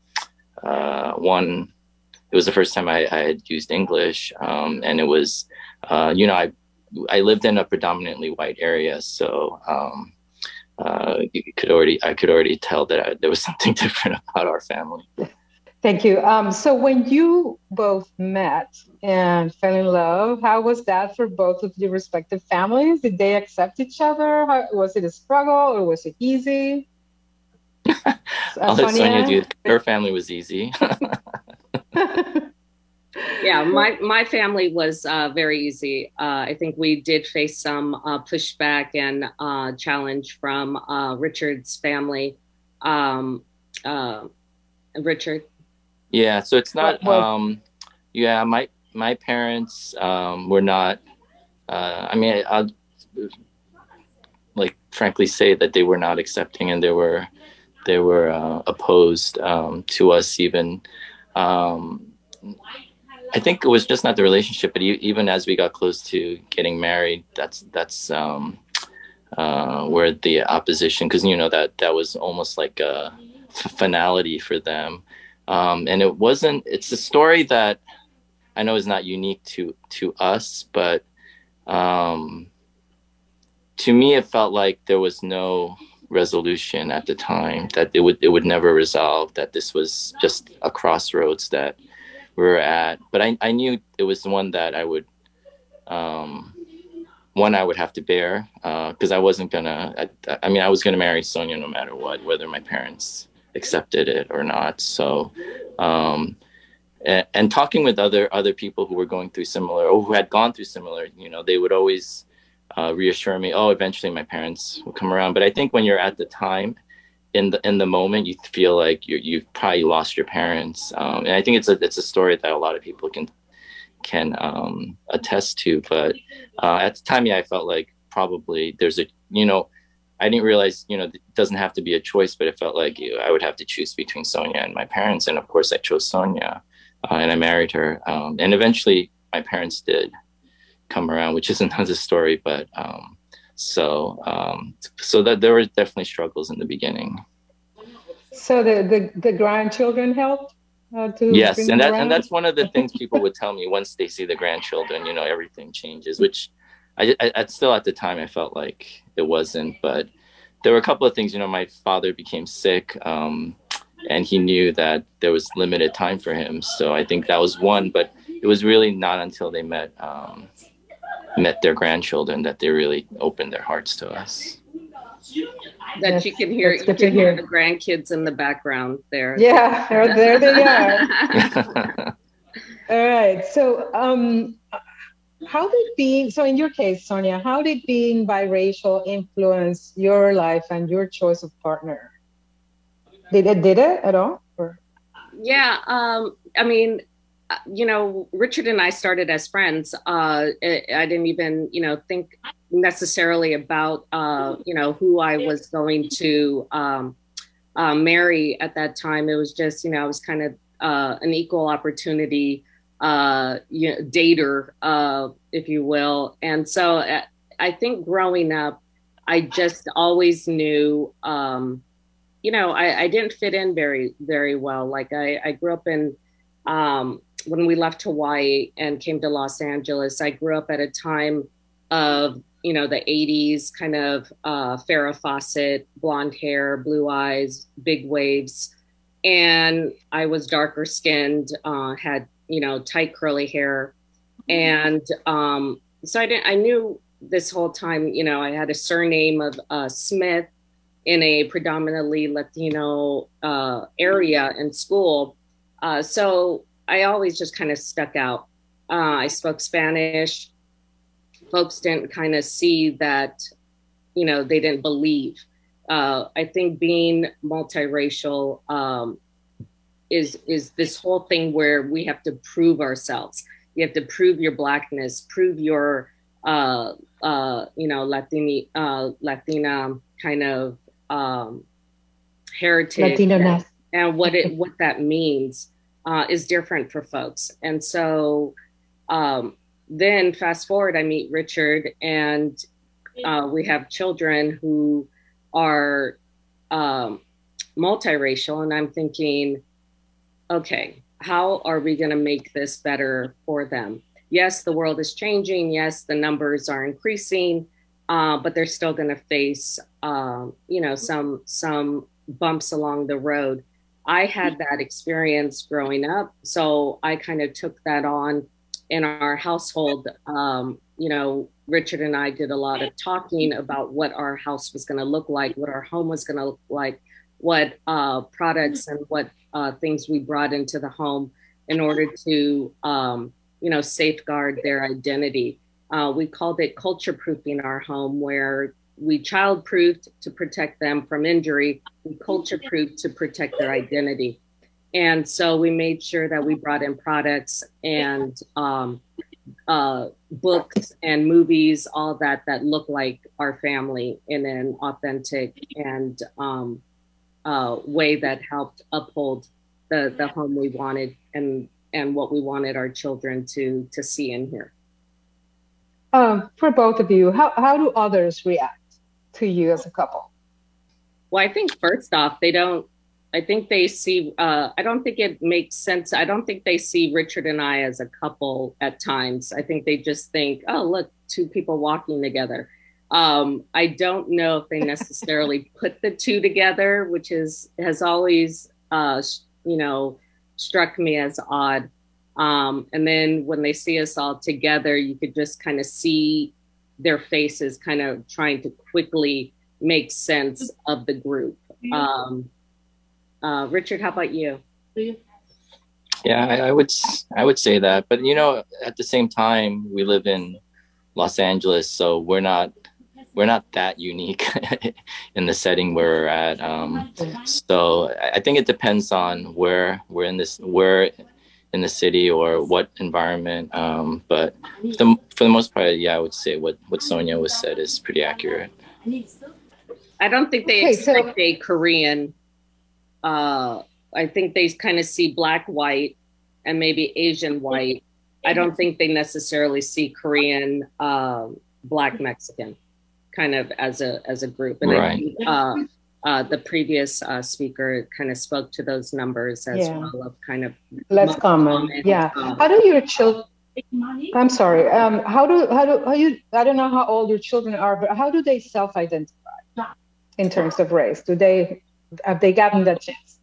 it was the first time I had used English, and it was, you know, I lived in a predominantly white area, so. I could already tell that there was something different about our family. Thank you. So when you both met and fell in love, how was that for both of your respective families? Did they accept each other? Was it a struggle or was it easy? I'll let Sonia do it. Her family was easy. Yeah, my family was very easy. I think we did face some pushback and challenge from Richard's family. Richard? Yeah, so it's not, yeah, my parents were not, I mean, I'll like frankly say that they were not accepting and they were opposed to us even. I think it was just not the relationship, but even as we got close to getting married, that's where the opposition, because you know that was almost like a finality for them, and it wasn't. It's a story that I know is not unique to us, but to me, it felt like there was no resolution at the time. That it would never resolve. That this was just a crossroads that we're at, but I knew it was the one that I would have to bear, because I was gonna marry Sonia no matter what, whether my parents accepted it or not. So and talking with other people who were going through similar, or who had gone through similar, you know, they would always reassure me, oh, eventually my parents will come around. But I think when you're at the time in the moment, you feel like you've probably lost your parents. And I think it's a story that a lot of people can attest to. But at the time, yeah, I felt like probably there's a, you know, I didn't realize, you know, it doesn't have to be a choice, but it felt like I would have to choose between Sonia and my parents. And of course, I chose Sonia and I married her. And eventually my parents did come around, which is another story. But so that there were definitely struggles in the beginning. So the grandchildren helped? Yes. And that's one of the things people would tell me once they see the grandchildren, you know, everything changes, which I still at the time I felt like it wasn't, but there were a couple of things. You know, my father became sick, and he knew that there was limited time for him, so I think that was one. But it was really not until they met their grandchildren that they really opened their hearts to us. That you can hear, you can hear the grandkids in the background there. Yeah, there they are. All right, so. How did being, so in your case, Sonia, how did being biracial influence your life and your choice of partner? Did it at all? Or? Yeah, I mean, you know, Richard and I started as friends. I didn't even, you know, think necessarily about, you know, who I was going to marry at that time. It was just, you know, I was kind of an equal opportunity you know, dater, if you will. And so I think growing up, I just always knew, you know, I didn't fit in very, very well. Like I grew up in, when we left Hawaii and came to Los Angeles, I grew up at a time of, you know, the 80s kind of Farrah Fawcett, blonde hair, blue eyes, big waves. And I was darker skinned, had, you know, tight curly hair. And so I knew this whole time, you know, I had a surname of Smith in a predominantly Latino area in school. So I always just kind of stuck out. I spoke Spanish. Folks didn't kind of see that, you know, they didn't believe. I think being multiracial, is this whole thing where we have to prove ourselves. You have to prove your blackness, prove your, you know, Latina kind of heritage. Latinoness. And what that means is different for folks. And so then fast forward, I meet Richard and we have children who are multiracial. And I'm thinking, okay, how are we going to make this better for them? Yes, the world is changing. Yes, the numbers are increasing, but they're still going to face, you know, some bumps along the road. I had that experience growing up, so I kind of took that on in our household. You know, Richard and I did a lot of talking about what our house was going to look like, what our home was going to look like, what products and what things we brought into the home in order to, you know, safeguard their identity. We called it culture proofing our home, where we child proofed to protect them from injury, we culture proofed to protect their identity. And so we made sure that we brought in products and books and movies, all that look like our family in an authentic and way that helped uphold the home we wanted and what we wanted our children to see and hear. For both of you, how do others react to you as a couple? Well, I think first off, they don't, I think they see, I don't think it makes sense. I don't think they see Richard and I as a couple at times. I think they just think, oh, look, two people walking together. I don't know if they necessarily put the two together, which has always, you know, struck me as odd. And then when they see us all together, you could just kind of see their faces kind of trying to quickly make sense of the group. Richard, how about you? Yeah, I would say that. But, you know, at the same time, we live in Los Angeles, so we're not we're not that unique in the setting where we're at. So I think it depends on where we're in this, where in the city or what environment. But for the most part, yeah, I would say what Sonia was said is pretty accurate. I don't think they expect a Korean. I think they kind of see black, white, and maybe Asian white. I don't think they necessarily see Korean, black, Mexican kind of as a group. And right. I think, the previous speaker kind of spoke to those numbers as well of kind of less common. Yeah. How do your children, I'm sorry. How do you, I don't know how old your children are, but how do they self-identify in terms of race? Do they, have they gotten that chance?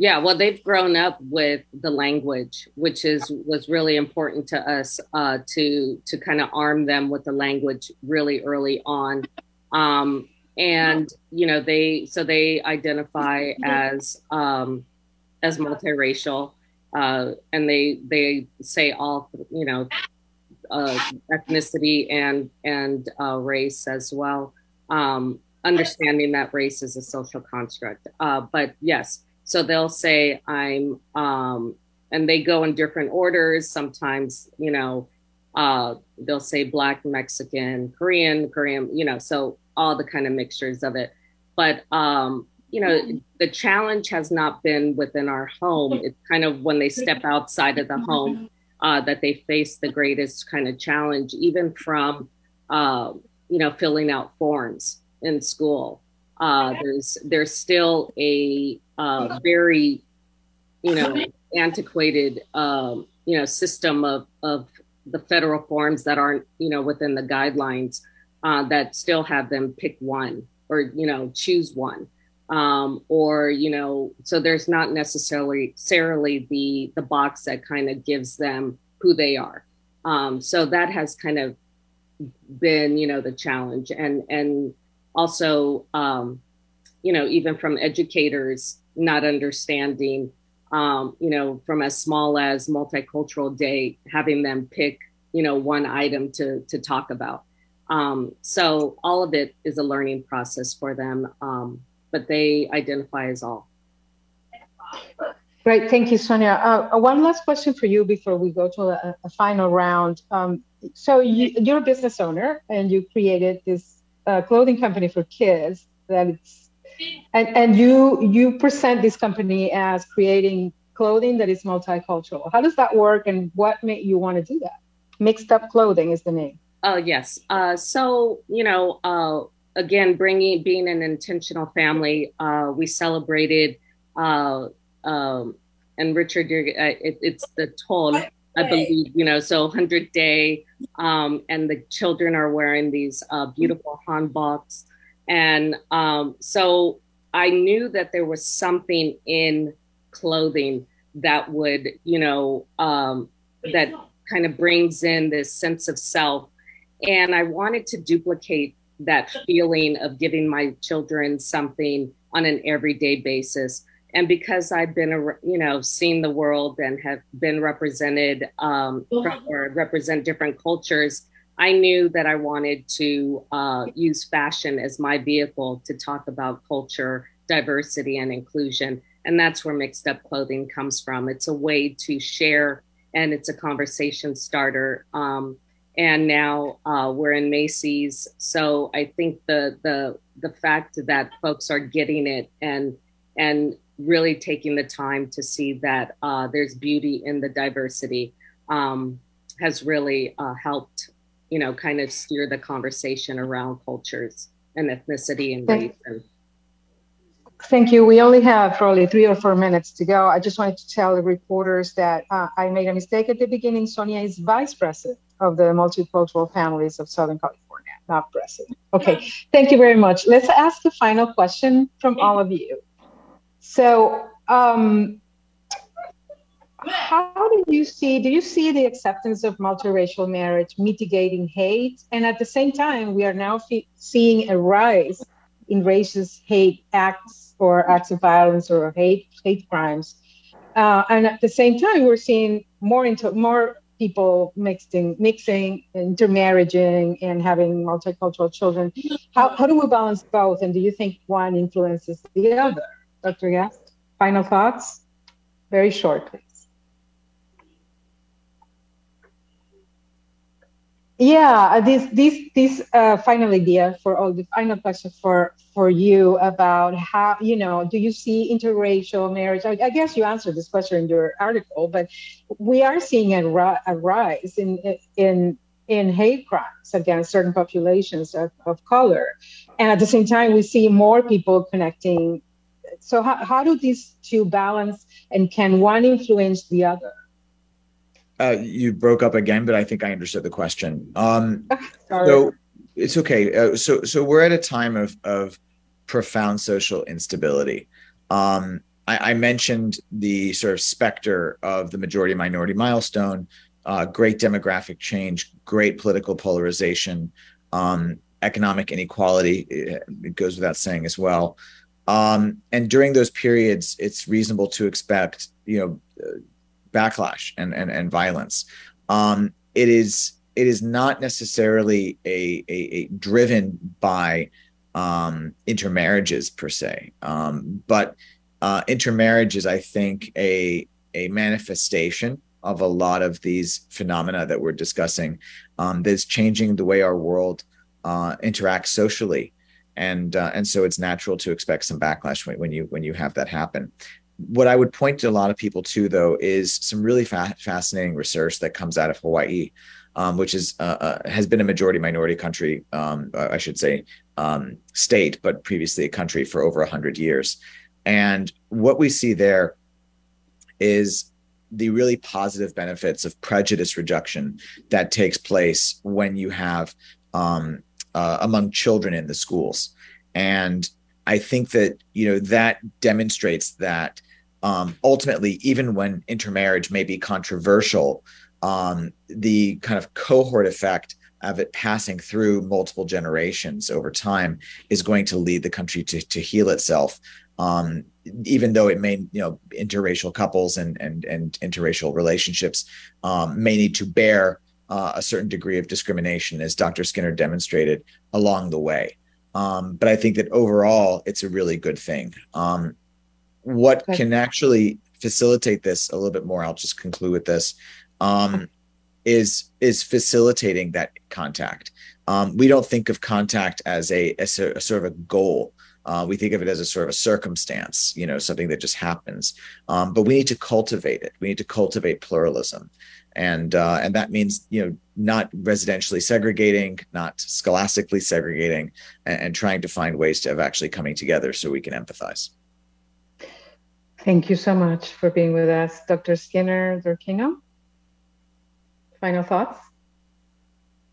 Yeah, well, they've grown up with the language, which was really important to us to kind of arm them with the language really early on, and you know they identify as multiracial, and they say all you know ethnicity and race as well, understanding that race is a social construct, but yes. So they'll say I'm, and they go in different orders. Sometimes, you know, they'll say black, Mexican, Korean, you know, so all the kind of mixtures of it. But, you know, the challenge has not been within our home. It's kind of when they step outside of the home that they face the greatest kind of challenge, even from, you know, filling out forms in school. There's still a very, you know, antiquated, you know, system of the federal forms that aren't, you know, within the guidelines that still have them pick one or, you know, choose one or, you know, so there's not necessarily the box that kind of gives them who they are. So that has kind of been, you know, the challenge and also, you know, even from educators not understanding, you know, from as small as Multicultural Day, having them pick, you know, one item to talk about. So all of it is a learning process for them, but they identify as all. Great, thank you, Sonia. One last question for you before we go to a final round. So you're a business owner and you created this clothing company for kids that it's and you present this company as creating clothing that is multicultural. How does that work and what made you want to do that? Mixed Up Clothing is the name. Oh yes. So you know again being an intentional family, we celebrated and Richard it's the toll I believe, you know, so 100 day and the children are wearing these beautiful hanboks. And so I knew that there was something in clothing that would, you know, that kind of brings in this sense of self. And I wanted to duplicate that feeling of giving my children something on an everyday basis. And because I've been, you know, seen the world and have been represented or represent different cultures, I knew that I wanted to use fashion as my vehicle to talk about culture, diversity, and inclusion. And that's where Mixed Up Clothing comes from. It's a way to share, and it's a conversation starter. And now we're in Macy's, so I think the fact that folks are getting it and really taking the time to see that there's beauty in the diversity has really helped, you know, kind of steer the conversation around cultures and ethnicity and race. Thank you. We only have probably 3 or 4 minutes to go. I just wanted to tell the reporters that I made a mistake at the beginning. Sonia is vice president of the Multicultural Families of Southern California, not president. Okay, thank you very much. Let's ask the final question from all of you. So how do you see the acceptance of multiracial marriage mitigating hate? And at the same time, we are now seeing a rise in racist hate acts or acts of violence or hate crimes. And at the same time, we're seeing more people mixing, intermarrying, and having multicultural children. How do we balance both? And do you think one influences the other? Dr. Gest, final thoughts? Very short, please. Yeah, this final idea for all the final question for you about how, you know, do you see interracial marriage? I guess you answered this question in your article, but we are seeing a rise in hate crimes against certain populations of color. And at the same time, we see more people connecting. So how do these two balance, and can one influence the other? You broke up again, but I think I understood the question. So it's okay. So we're at a time of profound social instability. I mentioned the sort of specter of the majority minority milestone, great demographic change, great political polarization, economic inequality. It goes without saying as well. And during those periods, it's reasonable to expect, backlash and violence. It is not necessarily a driven by intermarriages per se, but intermarriage is, I think, a manifestation of a lot of these phenomena that we're discussing. That's changing the way our world interacts socially, and so it's natural to expect some backlash when you have that happen. What I would point to a lot of people to, though, is some really fascinating research that comes out of Hawaii, which is has been a majority minority country, state, but previously a country for over 100 years. And what we see there is the really positive benefits of prejudice reduction that takes place when you have among children in the schools. And I think that, that demonstrates that ultimately, even when intermarriage may be controversial, the kind of cohort effect of it passing through multiple generations over time is going to lead the country to heal itself, even though it may, interracial couples and interracial relationships may need to bear a certain degree of discrimination, as Dr. Skinner demonstrated along the way. But I think that overall, it's a really good thing. What can actually facilitate this a little bit more, I'll just conclude with this, is facilitating that contact. We don't think of contact as a sort of a goal. We think of it as a sort of a circumstance, something that just happens. But we need to cultivate it. We need to cultivate pluralism. And that means, not residentially segregating, not scholastically segregating, and trying to find ways of actually coming together so we can empathize. Thank you so much for being with us. Dr. Skinner Dorkenoo, final thoughts?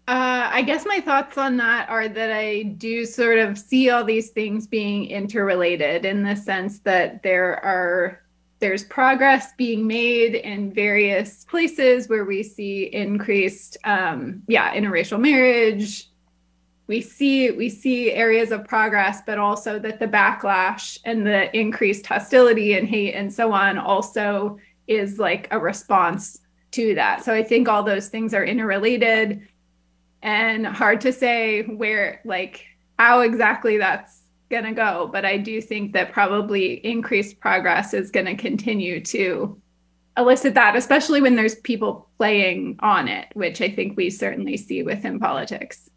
I guess my thoughts on that are that I do sort of see all these things being interrelated, in the sense that there's progress being made in various places where we see increased, interracial marriage. We see areas of progress, but also that the backlash and the increased hostility and hate and so on also is like a response to that. So I think all those things are interrelated. And hard to say where, how exactly that's going to go. But I do think that probably increased progress is going to continue to elicit that, especially when there's people playing on it, which I think we certainly see within politics.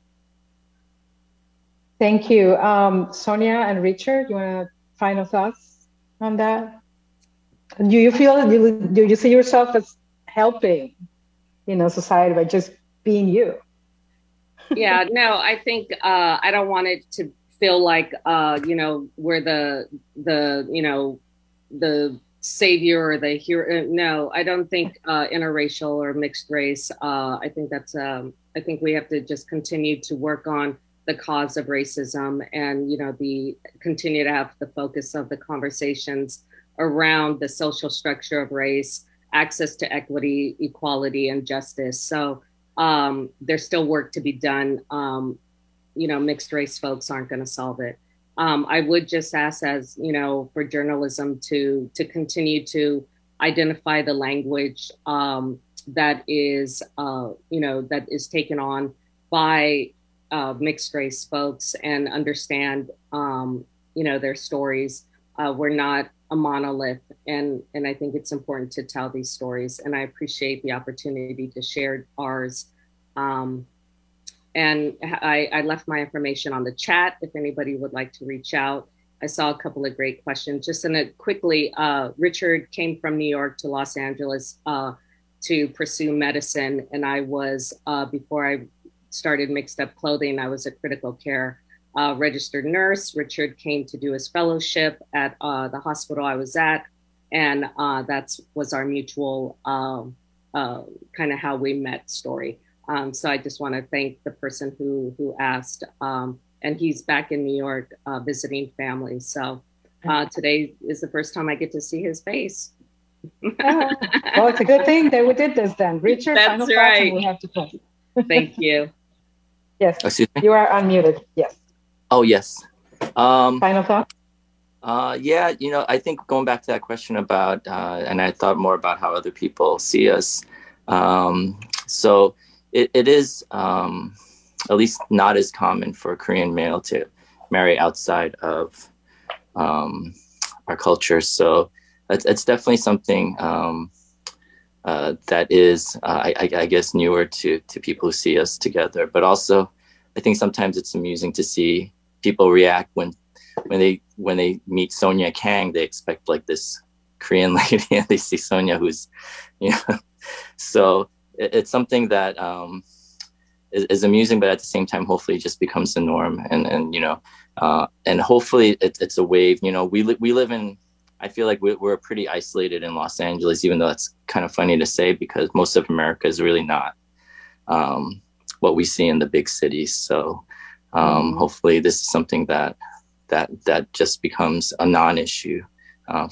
Thank you. Sonia and Richard, you want final thoughts on that? Do you see yourself as helping, society by just being you? Yeah, no, I think I don't want it to feel like, we're the savior or the hero. No, I don't think interracial or mixed race. I think that's I think we have to just continue to work on the cause of racism and, continue to have the focus of the conversations around the social structure of race, access to equity, equality, and justice. So there's still work to be done. Mixed race folks aren't going to solve it. I would just ask, as for journalism to continue to identify the language that is, that is taken on by mixed race folks, and understand, their stories. We're not a monolith, and I think it's important to tell these stories. And I appreciate the opportunity to share ours. And I left my information on the chat if anybody would like to reach out. I saw a couple of great questions. Just quickly, Richard came from New York to Los Angeles to pursue medicine. And I was, before I started Mixed Up Clothing, I was a critical care registered nurse. Richard came to do his fellowship at the hospital I was at. And that was our mutual kind of how we met story. So I just want to thank the person who asked, and he's back in New York visiting family. So today is the first time I get to see his face. Well, it's a good thing that we did this then. Richard, that's right. We have to talk. Thank you. Yes, you are unmuted. Yes. Oh, yes. Final thought? Yeah, I think going back to that question about, and I thought more about how other people see us. So it is at least not as common for a Korean male to marry outside of our culture. So it's definitely something that is, I guess, newer to people who see us together. But also, I think sometimes it's amusing to see people react when they meet Sonia Kang. They expect like this Korean lady, and they see Sonia, who's, so. It's something that is amusing, but at the same time, hopefully, it just becomes the norm. And hopefully, it's a wave. We live in. I feel like we're pretty isolated in Los Angeles, even though that's kind of funny to say because most of America is really not what we see in the big cities. So hopefully, this is something that just becomes a non-issue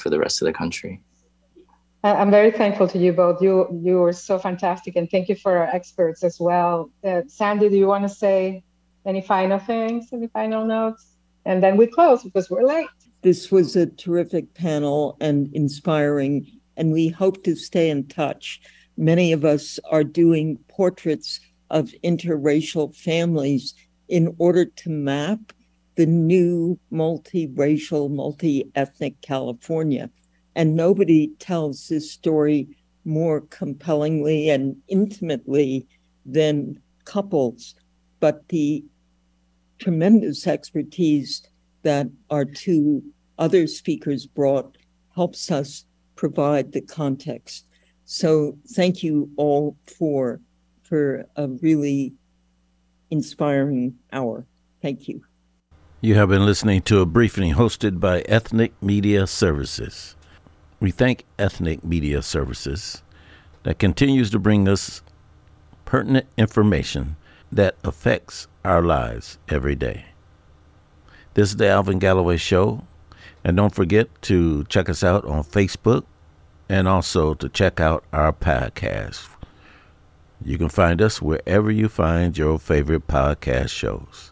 for the rest of the country. I'm very thankful to you both. You were so fantastic, and thank you for our experts as well. Sandy, do you want to say any final things, any final notes? And then we close because we're late. This was a terrific panel and inspiring, and we hope to stay in touch. Many of us are doing portraits of interracial families in order to map the new multiracial, multi-ethnic California. And nobody tells this story more compellingly and intimately than couples, but the tremendous expertise that our two other speakers brought helps us provide the context. So thank you all for a really inspiring hour. Thank you. You have been listening to a briefing hosted by Ethnic Media Services. We thank Ethnic Media Services that continues to bring us pertinent information that affects our lives every day. This is the Alvin Galloway Show, and don't forget to check us out on Facebook and also to check out our podcast. You can find us wherever you find your favorite podcast shows.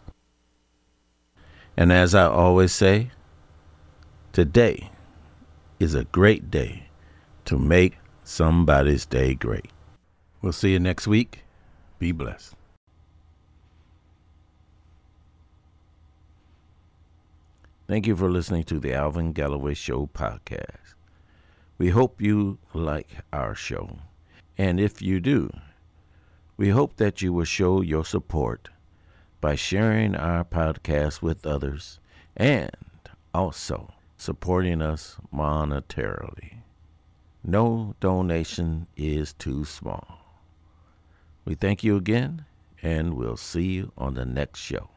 And as I always say, today is a great day to make somebody's day great. We'll see you next week. Be blessed. Thank you for listening to the Alvin Galloway Show podcast. We hope you like our show. And if you do, we hope that you will show your support by sharing our podcast with others and also supporting us monetarily. No donation is too small. We thank you again, and we'll see you on the next show.